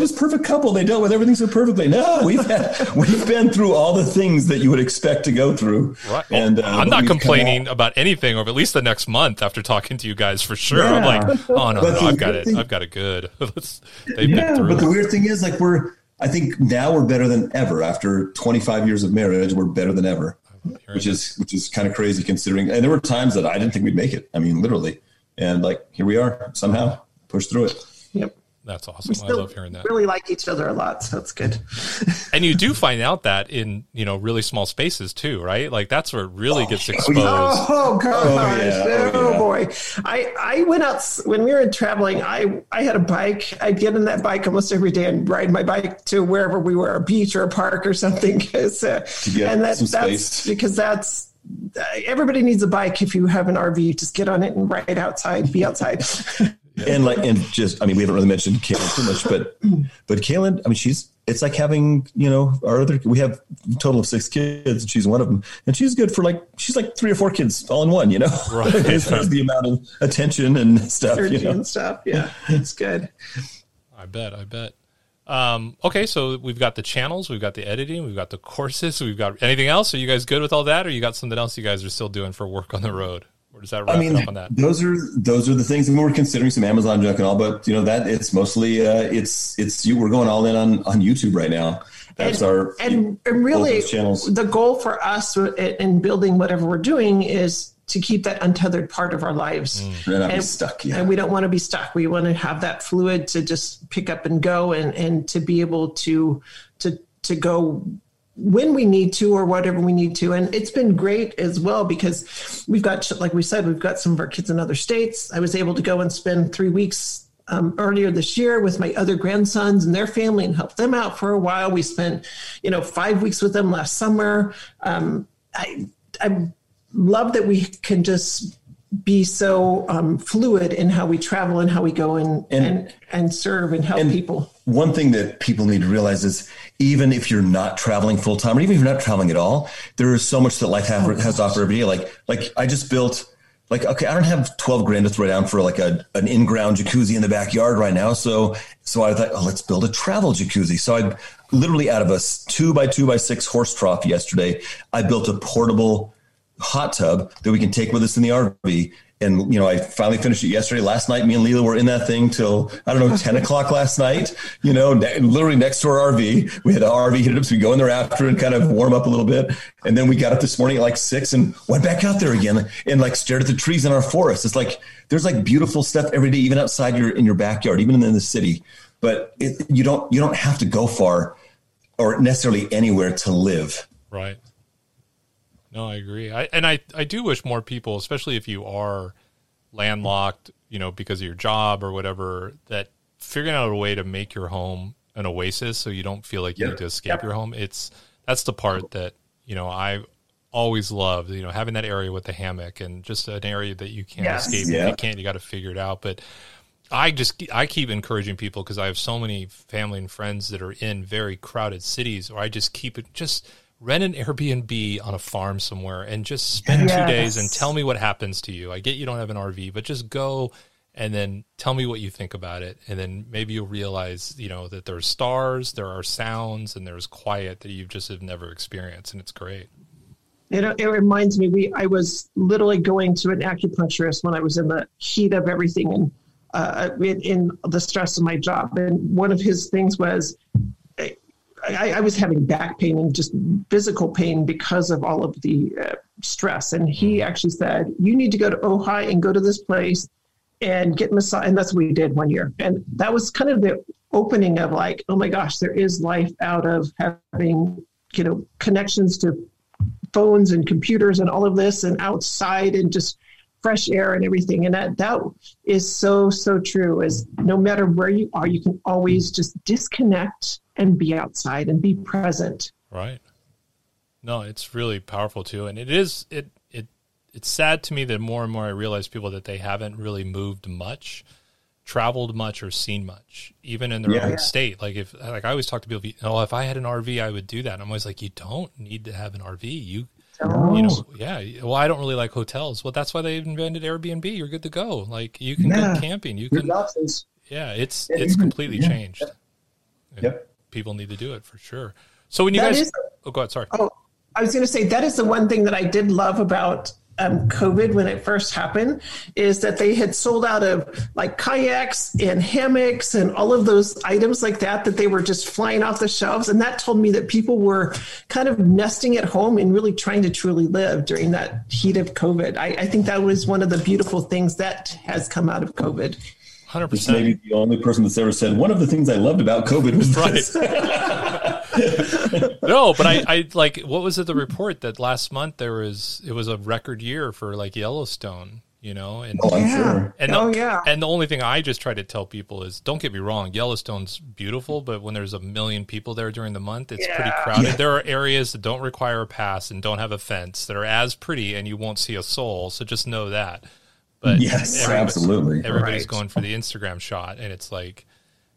this perfect couple. They dealt with everything so perfectly. No, we've been through all the things that you would expect to go through. Right. And I'm not complaining about anything over at least the next month after talking to you guys for sure. Yeah. I'm like, oh no, I've got it good. But the weird thing is like, I think now we're better than ever. After 25 years of marriage, we're better than ever. Which is kind of crazy considering, and there were times that I didn't think we'd make it. I mean, literally, and like here we are, somehow pushed through it. Yep, that's awesome. I love hearing that. Really like each other a lot, so it's good. And you do find out that in really small spaces too, right? Like that's where it really gets exposed. Oh gosh, boy! I went out when we were traveling. I had a bike. I'd get in that bike almost every day and ride my bike to wherever we were, a beach or a park or something. Because everybody needs a bike. If you have an RV, just get on it and ride outside. Be outside. Yeah. We haven't really mentioned Kaylin too much, but Kaylin, I mean, it's like having, we have a total of 6 kids and she's one of them, and she's good for she's 3 or 4 kids all in one, Right. It's the amount of attention and stuff, and stuff. Yeah. It's good. I bet. Okay. So we've got the channels, we've got the editing, we've got the courses, we've got anything else. Are you guys good with all that? Or you got something else you guys are still doing for work on the road? Or does that wrap up on that? Those are the things. I mean, we're considering some Amazon junk and all, but that it's mostly we're going all in on YouTube right now. That's really the goal for us in building whatever we're doing is to keep that untethered part of our lives. We're not stuck. Yeah. And we don't want to be stuck. We want to have that fluid to just pick up and go and to be able to go when we need to or whatever we need to. And it's been great as well because we've got, like we said, we've got some of our kids in other states. I was able to go and spend 3 weeks earlier this year with my other grandsons and their family and help them out for a while. We spent, 5 weeks with them last summer. I love that we can just be so fluid in how we travel and how we go and serve and help people. One thing that people need to realize is even if you're not traveling full time or even if you're not traveling at all, there is so much that life has to offer every day. Like I just built I don't have $12,000 to throw down for an in-ground jacuzzi in the backyard right now. So I thought, let's build a travel jacuzzi. So I literally out of a 2x2x6 horse trough yesterday, I built a portable hot tub that we can take with us in the RV. And, I finally finished it yesterday. Last night, me and Lila were in that thing till, 10 o'clock last night, literally next to our RV. We had an RV heated up, so we go in there after and kind of warm up a little bit. And then we got up this morning at 6 and went back out there again and stared at the trees in our forest. It's there's beautiful stuff every day, even outside in your backyard, even in the city. But you don't have to go far or necessarily anywhere to live. Right. No, I agree. I do wish more people, especially if you are landlocked, because of your job or whatever, that figuring out a way to make your home an oasis so you don't feel like you need to escape your home. That's the part that, I always loved, having that area with the hammock and just an area that you can't escape. Yeah. If you can't, you got to figure it out. But I keep encouraging people because I have so many family and friends that are in very crowded cities, or I just keep it just – rent an Airbnb on a farm somewhere and just spend 2 days and tell me what happens to you. I get you don't have an RV, but just go and then tell me what you think about it. And then maybe you'll realize, you know, that there's stars, there are sounds, and there's quiet that you just have never experienced. And it's great. It reminds me, I was literally going to an acupuncturist when I was in the heat of everything and in the stress of my job. And one of his things was, I was having back pain and just physical pain because of all of the stress. And he actually said, you need to go to Ojai and go to this place and get massage. And that's what we did one year. And that was kind of the opening of like, oh my gosh, there is life out of having, you know, connections to phones and computers and all of this and outside and just fresh air and everything. And that is so, so true, is no matter where you are, you can always just disconnect and be outside and be present. Right. No, it's really powerful too. And it's sad to me that more and more I realize people that they haven't really moved much, traveled much, or seen much, even in their own state. Like I always talk to people, if I had an RV, I would do that. And I'm always like, you don't need to have an RV. Well, I don't really like hotels. Well, that's why they invented Airbnb. You're good to go. Like you can go camping. You can. Yeah. It's completely changed. Yep. People need to do it for sure. So when you go ahead. Sorry. Oh, I was going to say that is the one thing that I did love about COVID when it first happened, is that they had sold out of like kayaks and hammocks and all of those items like that they were just flying off the shelves. And that told me that people were kind of nesting at home and really trying to truly live during that heat of COVID. I think that was one of the beautiful things that has come out of COVID. 100%. Maybe the only person that's ever said, one of the things I loved about COVID was right. No, but I like, what was it? The report that last month it was a record year for like Yellowstone, you know? And, and the only thing I just try to tell people is, don't get me wrong, Yellowstone's beautiful, but when there's 1 million people there during the month, it's pretty crowded. Yeah. There are areas that don't require a pass and don't have a fence that are as pretty and you won't see a soul. So just know that. But yes, absolutely. Everybody's going for the Instagram shot, and it's like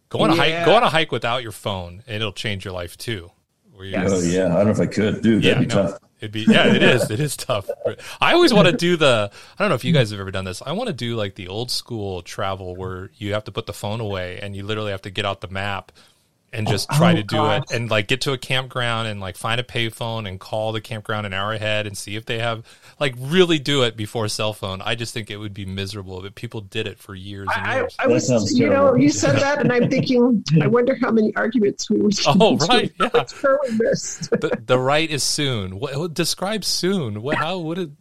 go on a hike without your phone, and it'll change your life too. Oh yeah, I don't know if I could, dude. That'd be tough. It is tough. I always want to do I don't know if you guys have ever done this. I want to do like the old school travel where you have to put the phone away and you literally have to get out the map and just try to do it and like get to a campground and like find a payphone and call the campground an hour ahead and see if they have, like, really do it before cell phone. I just think it would be miserable, but people did it for years and years. You said that and I'm thinking, I wonder how many arguments we would missed. The right is soon. Describe soon. What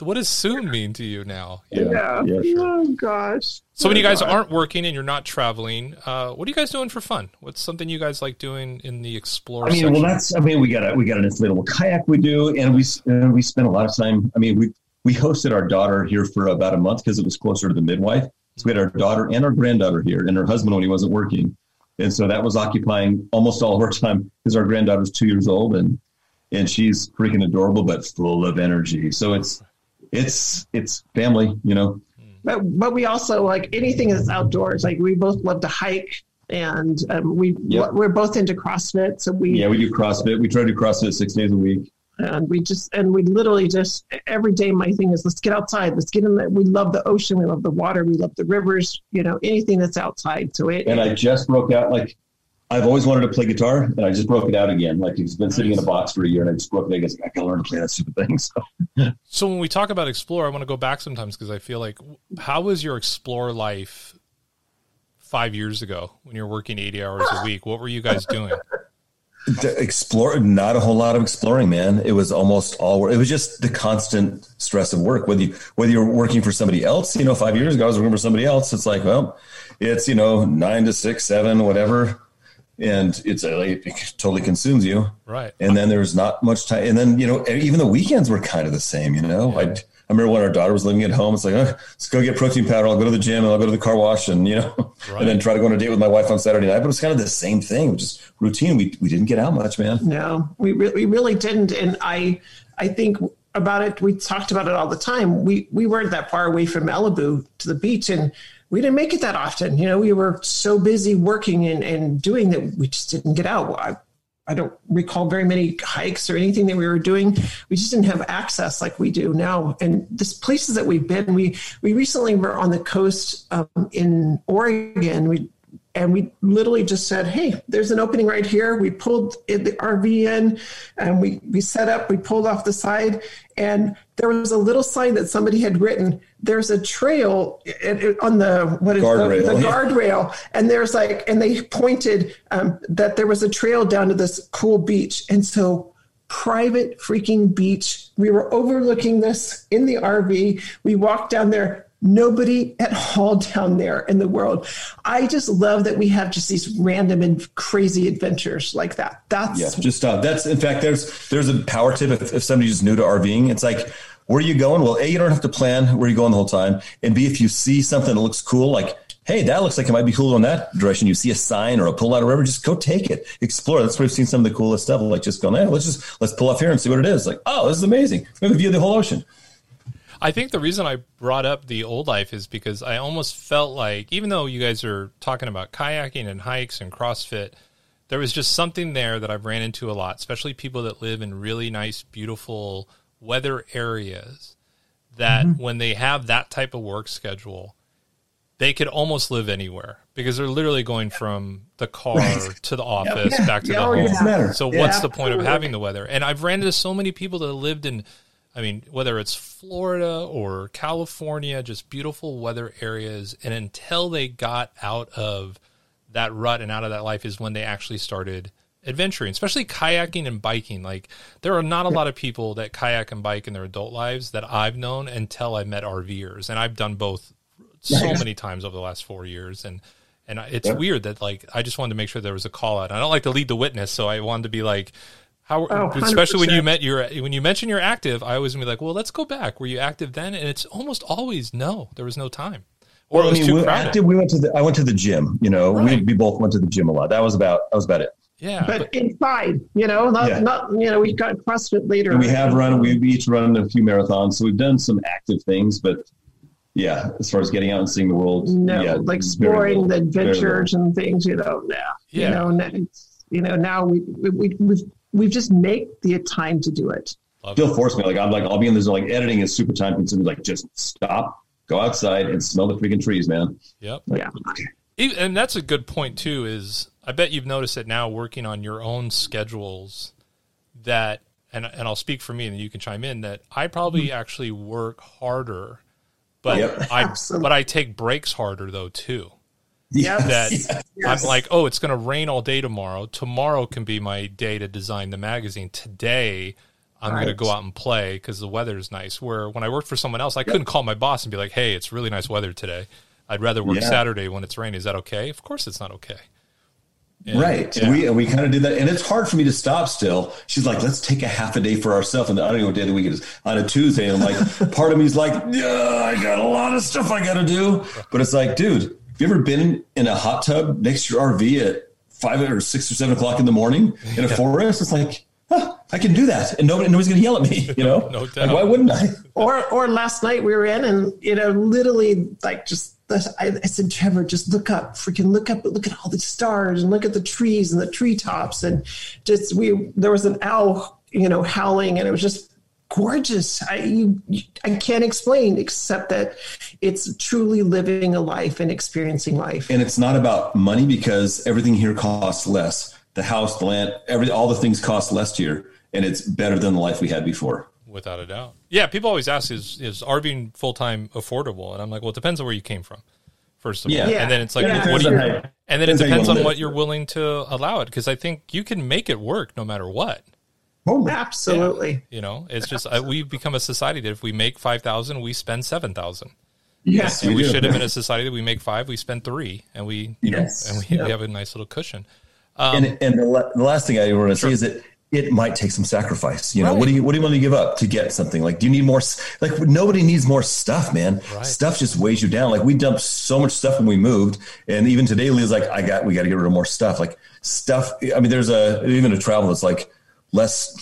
does soon mean to you now? Oh gosh. So when you guys aren't working and you're not traveling, what are you guys doing for fun? What's something you guys like doing in the explore section? We got an inflatable kayak we do, and we spent a lot of time. I mean, we hosted our daughter here for about a month because it was closer to the midwife. So we had our daughter and our granddaughter here, and her husband when he wasn't working, and so that was occupying almost all of our time because our granddaughter's 2 years old and she's freaking adorable but full of energy. So it's family, you know. But we also like anything that's outdoors. Like we both love to hike, and we're both into CrossFit. So we do CrossFit. We try to do CrossFit 6 days a week. And we literally just every day. My thing is, let's get outside. Let's get in there. We love the ocean. We love the water. We love the rivers. You know, anything that's outside. And I just broke out. Like I've always wanted to play guitar, and I just broke it out again. Like it's been sitting in a box for a year, and I just broke it. I guess I gotta learn to play that stupid thing. So when we talk about explore, I want to go back sometimes because I feel like, how was your explore life 5 years ago when you're working 80 hours a week? What were you guys doing? Not a whole lot of exploring, man. It was almost all work. It was just the constant stress of work. Whether you're working for somebody else, you know, 5 years ago I was working for somebody else. It's like, well, it's, you know, 9 to 6, 7, whatever. And it totally consumes you. Right. And then there was not much time. And then, you know, even the weekends were kind of the same, you know. Yeah. I remember when our daughter was living at home, it's like, let's go get protein powder. I'll go to the gym and I'll go to the car wash and, you know, and then try to go on a date with my wife on Saturday night. But it was kind of the same thing, just routine. We didn't get out much, man. No, we really didn't. And I think about it, we talked about it all the time. We weren't that far away from Malibu to the beach, and we didn't make it that often. You know, we were so busy working and doing that we just didn't get out. I, I don't recall very many hikes or anything that we were doing. We just didn't have access like we do now. And this places that we've been, we recently were on the coast in Oregon. We literally just said, hey, there's an opening right here. We pulled the RV in and we set up, we pulled off the side, and there was a little sign that somebody had written, there's a trail on the guardrail. And there's and they pointed that there was a trail down to this cool beach. And so private freaking beach, we were overlooking this in the RV. We walked down there. Nobody at all down there in the world. I just love that we have just these random and crazy adventures like that. In fact, there's a power tip if somebody's new to RVing. It's like, where are you going? Well, A, you don't have to plan where you're going the whole time. And B, if you see something that looks cool, like, hey, that looks like it might be cool in that direction. You see a sign or a pullout or whatever, just go take it, explore. That's where we've seen some of the coolest stuff. Like just going, hey, let's pull off here and see what it is. Like, oh, this is amazing. We have a view of the whole ocean. I think the reason I brought up the old life is because I almost felt like, even though you guys are talking about kayaking and hikes and CrossFit, there was just something there that I've ran into a lot, especially people that live in really nice, beautiful weather areas, that when they have that type of work schedule, they could almost live anywhere because they're literally going from the car to the office, back to the home. So what's the point of having the weather? And I've ran into so many people that lived in, whether it's Florida or California, just beautiful weather areas. And until they got out of that rut and out of that life is when they actually started adventuring, especially kayaking and biking. Like, there are not a lot of people that kayak and bike in their adult lives that I've known until I met RVers. And I've done both so many times over the last 4 years. And it's weird that, I just wanted to make sure there was a call out. I don't like to lead the witness, so I wanted to be like, especially when you mention you're active, I always be like, well, let's go back. Were you active then? And it's almost always no. There was no time, or it was too crowded. Active, I went to the gym. We both went to the gym a lot. That was about it. Yeah, but inside, we got CrossFit later. And we have run. We've each run a few marathons, so we've done some active things. But yeah, as far as getting out and seeing the world, exploring the adventures and things, now we've just made the time to do it. They'll force me. I'll be in this. Editing is super time consuming. Just stop, go outside, and smell the freaking trees, man. Yep. Yeah. And that's a good point too. Is I bet you've noticed that now working on your own schedules. That and I'll speak for me, and you can chime in. That I probably actually work harder, but I take breaks harder though too. I'm like, oh, it's going to rain all day tomorrow. Tomorrow can be my day to design the magazine. Today, I'm going to go out and play because the weather is nice. Where when I worked for someone else, I couldn't call my boss and be like, hey, it's really nice weather today. I'd rather work Saturday when it's raining. Is that okay? Of course it's not okay. And, we kind of did that. And it's hard for me to stop still. She's like, let's take a half a day for ourselves. And I don't know what day of the week it is, on a Tuesday. And I'm like, part of me is like, yeah, I got a lot of stuff I got to do. But it's like, dude. You ever been in a hot tub next to your RV at 5 or 6 or 7 o'clock in the morning in a forest? It's like, I can do that, and nobody's going to yell at me. No doubt. Why wouldn't I? Or last night we were in, and literally I said, Trevor, just look up, look at all the stars, and look at the trees and the treetops, and just there was an owl, howling, and it was just gorgeous. I can't explain except that it's truly living a life and experiencing life. And it's not about money because everything here costs less. The house, the land, all the things cost less here, and it's better than the life we had before. Without a doubt. Yeah, people always ask, is RVing full-time affordable? And I'm like, well, it depends on where you came from, first of all. Yeah. And then it's like, and then it depends on what you're willing to allow it, because I think you can make it work no matter what. Oh, absolutely. Yeah. It's just we've become a society that if we make 5,000, we spend 7,000. Yes, we should have been a society that we make 5, we spend 3, and we have a nice little cushion. The last thing I want to say is that it might take some sacrifice. What do you want to give up to get something? Do you need more? Nobody needs more stuff, man. Right. Stuff just weighs you down. We dumped so much stuff when we moved, and even today, Lee's like, we got to get rid of more stuff. There's even a travel that's like. Less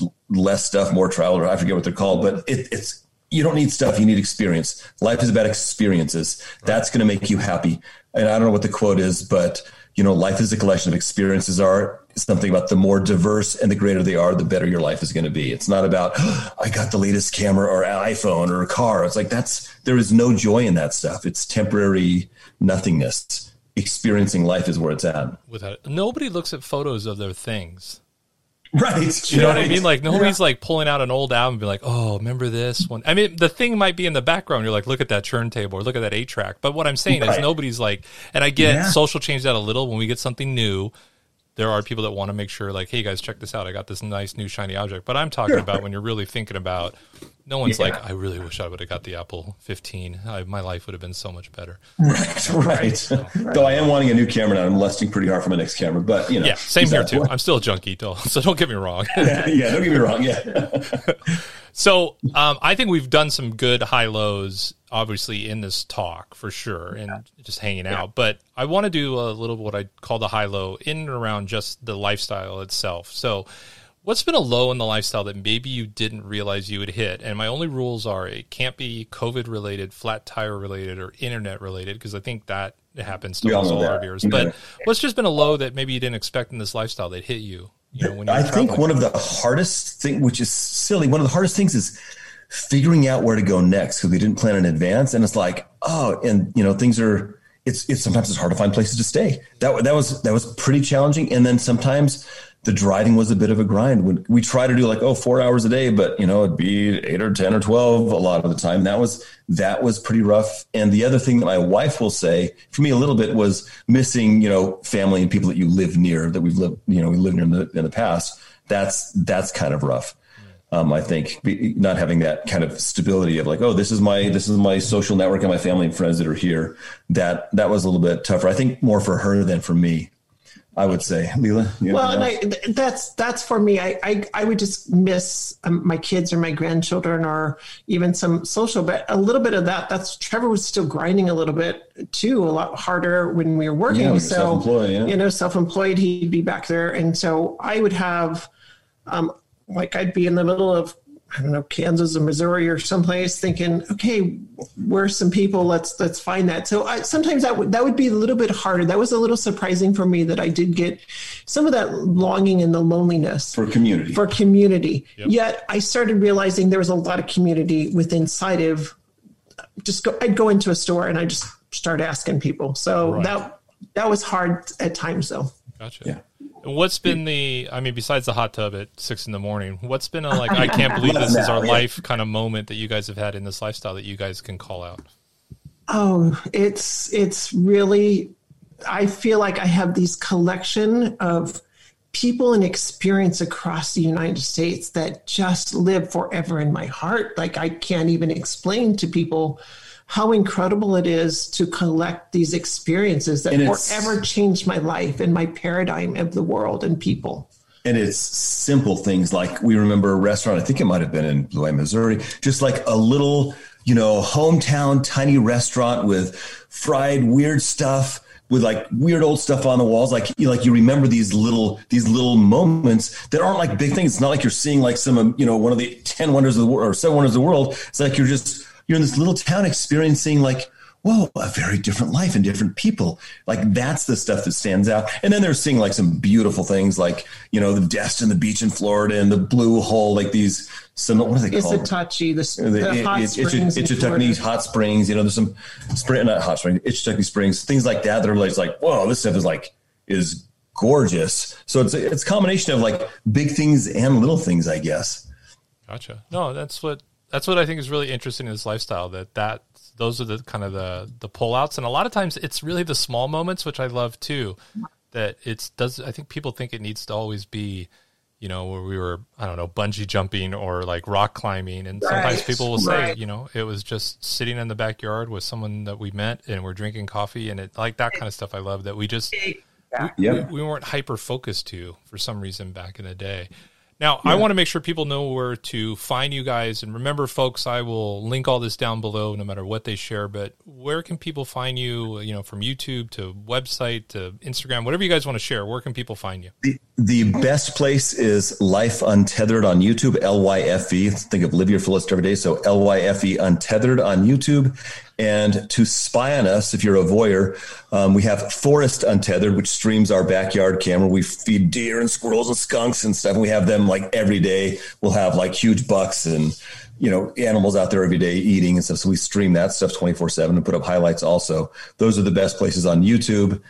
stuff, more travel, or I forget what they're called, but it's you don't need stuff, you need experience. Life is about experiences. That's going to make you happy. And I don't know what the quote is, but life is a collection of experiences are something about the more diverse and the greater they are, the better your life is going to be. It's not about, oh, I got the latest camera or an iPhone or a car. It's like, there is no joy in that stuff. It's temporary nothingness. Experiencing life is where it's at. Nobody looks at photos of their things. Right. You know what I mean? Like nobody's like pulling out an old album and be like, oh, remember this one? I mean, the thing might be in the background. You're like, look at that turntable or look at that 8-track. But what I'm saying is nobody's like, and I get social change that a little when we get something new. There are people that want to make sure like, hey guys, check this out. I got this nice new shiny object. But I'm talking about when you're really thinking about, no one's like, I really wish I would have got the Apple 15. My life would have been so much better. Right. So, though I am wanting a new camera now. I'm lusting pretty hard for my next camera, but you know. Yeah, same here too. I'm still a junkie, so don't get me wrong. Don't get me wrong. Yeah. So I think we've done some good high lows, obviously, in this talk for sure, and just hanging out. But I want to do a little what I call the high low in and around just the lifestyle itself. So what's been a low in the lifestyle that maybe you didn't realize you would hit? And my only rules are it can't be COVID related, flat tire related, or internet related, because I think that happens to all our viewers. But what's just been a low that maybe you didn't expect in this lifestyle that hit you? You know, when you're traveling? Think one of the hardest thing, which is silly, one of the hardest things is figuring out where to go next because we didn't plan in advance. And it's like, oh, and you know, things are, it's sometimes it's hard to find places to stay. That was pretty challenging. And then sometimes the driving was a bit of a grind when we try to do like, 4 hours a day, but you know, it'd be 8 or 10 or 12 a lot of the time. That was pretty rough. And the other thing that my wife will say for me a little bit was missing, you know, family and people that you live near that we've lived, you know, we lived near in the past. That's kind of rough. I think not having that kind of stability of like, oh, this is my social network and my family and friends that are here. That was a little bit tougher. I think more for her than for me, I would say. Lila? Well, and that's for me. I would just miss my kids or my grandchildren or even some social, but a little bit of that. Trevor was still grinding a little bit too, a lot harder when we were working. Yeah, so, self-employed, you know, self-employed, he'd be back there. And so I would have, like I'd be in the middle of, I don't know, Kansas or Missouri or someplace thinking, okay, where's some people? Let's find that. So sometimes that would be a little bit harder. That was a little surprising for me that I did get some of that longing and the loneliness. For community. Yep. Yet I started realizing there was a lot of community within sight of I'd go into a store and I just start asking people. So that was hard at times though. Gotcha. Yeah. What's been besides the hot tub at 6 a.m, what's been I can't believe this is our life kind of moment that you guys have had in this lifestyle that you guys can call out? Oh, it's really, I feel like I have these collection of people and experience across the United States that just live forever in my heart. Like I can't even explain to people how incredible it is to collect these experiences that forever changed my life and my paradigm of the world and people. And it's simple things like we remember a restaurant, I think it might have been in Blue Eye, Missouri, just like a little, you know, hometown tiny restaurant with fried weird stuff with like weird old stuff on the walls. Like you remember these little moments that aren't like big things. It's not like you're seeing like some, you know, one of the 10 wonders of the world or 7 wonders of the world. It's like you're in this little town experiencing like, whoa, a very different life and different people. Like that's the stuff that stands out. And then they're seeing like some beautiful things like, you know, the Destin, the beach in Florida and the blue hole, like these, some, what are they called? Itchituckney hot springs, you know, there's some Itchituckney Springs, things like that. That are like, whoa, this stuff is gorgeous. So it's a combination of like big things and little things, I guess. Gotcha. No, that's what I think is really interesting in this lifestyle, that those are the kind of the pullouts. And a lot of times it's really the small moments, which I love too, that I think people think it needs to always be, you know, where we were, I don't know, bungee jumping or like rock climbing. And sometimes people will say, you know, it was just sitting in the backyard with someone that we met and we're drinking coffee and it like that kind of stuff. I love that. We weren't hyper-focused to for some reason back in the day. Now, I want to make sure people know where to find you guys. And remember, folks, I will link all this down below no matter what they share. But where can people find you, you know, from YouTube to website to Instagram, whatever you guys want to share, where can people find you? The best place is Life Untethered on YouTube, LYFE. Think of Live Your Fullest Every Day. So LYFE Untethered on YouTube. and to spy on us, if you're a voyeur, we have Forest Untethered, which streams our backyard camera. We feed deer and squirrels and skunks and stuff. And we have them like every day. We'll have like huge bucks and, you know, animals out there every day eating and stuff. So we stream that stuff 24/7 and put up highlights also. Those are the best places on YouTube.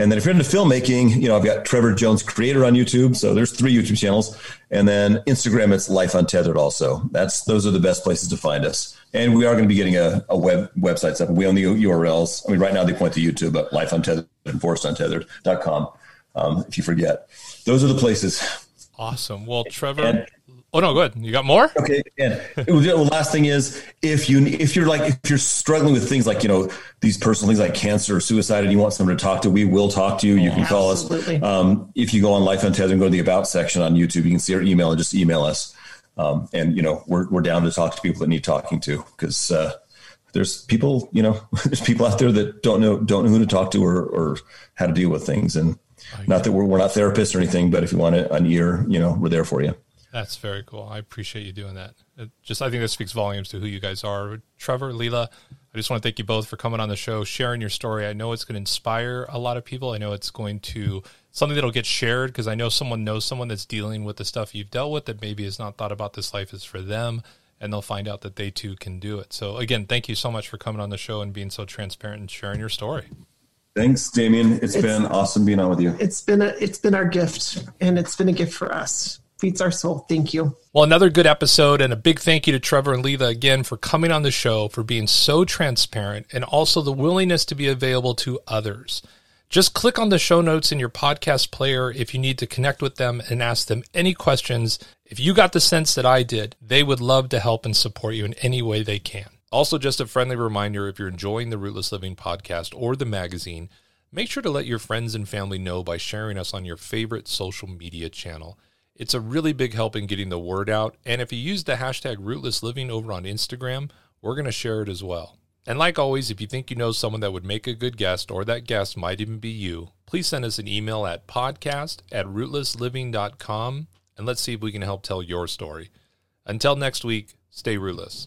And then if you're into filmmaking, you know, I've got Trevor Jones Creator on YouTube. So there's 3 YouTube channels. And then Instagram, it's Life Untethered also. Those are the best places to find us. And we are going to be getting a website up. We own the URLs. I mean, right now they point to YouTube, but Life Untethered and ForestUntethered.com, if you forget. Those are the places. Awesome. Well, Trevor... Oh no, good. You got more? Okay. And the last thing is, if you're struggling with things like, you know, these personal things like cancer or suicide, and you want someone to talk to, we will talk to you. You can call us. If you go on Life Untethered and go to the About section on YouTube, you can see our email and just email us. And you know, we're down to talk to people that need talking to, because there's people out there that don't know who to talk to or how to deal with things. And not that we're not therapists or anything, but if you want an ear, you know, we're there for you. That's very cool. I appreciate you doing that. I think that speaks volumes to who you guys are. Trevor, Lila, I just want to thank you both for coming on the show, sharing your story. I know it's going to inspire a lot of people. I know it's going to something that'll get shared, because I know someone knows someone that's dealing with the stuff you've dealt with that maybe has not thought about this life is for them, and they'll find out that they too can do it. So again, thank you so much for coming on the show and being so transparent and sharing your story. Thanks, Damien. It's been awesome being on with you. It's been our gift, and it's been a gift for us. Feeds our soul. Thank you. Well, another good episode, and a big thank you to Trevor and Lila again for coming on the show, for being so transparent, and also the willingness to be available to others. Just click on the show notes in your podcast player if you need to connect with them and ask them any questions. If you got the sense that I did, they would love to help and support you in any way they can. Also, just a friendly reminder, if you're enjoying the Rootless Living podcast or the magazine, make sure to let your friends and family know by sharing us on your favorite social media channel. It's a really big help in getting the word out. And if you use the hashtag Rootless Living over on Instagram, we're going to share it as well. And like always, if you think you know someone that would make a good guest, or that guest might even be you, please send us an email at podcast@rootlessliving.com. And let's see if we can help tell your story. Until next week, stay rootless.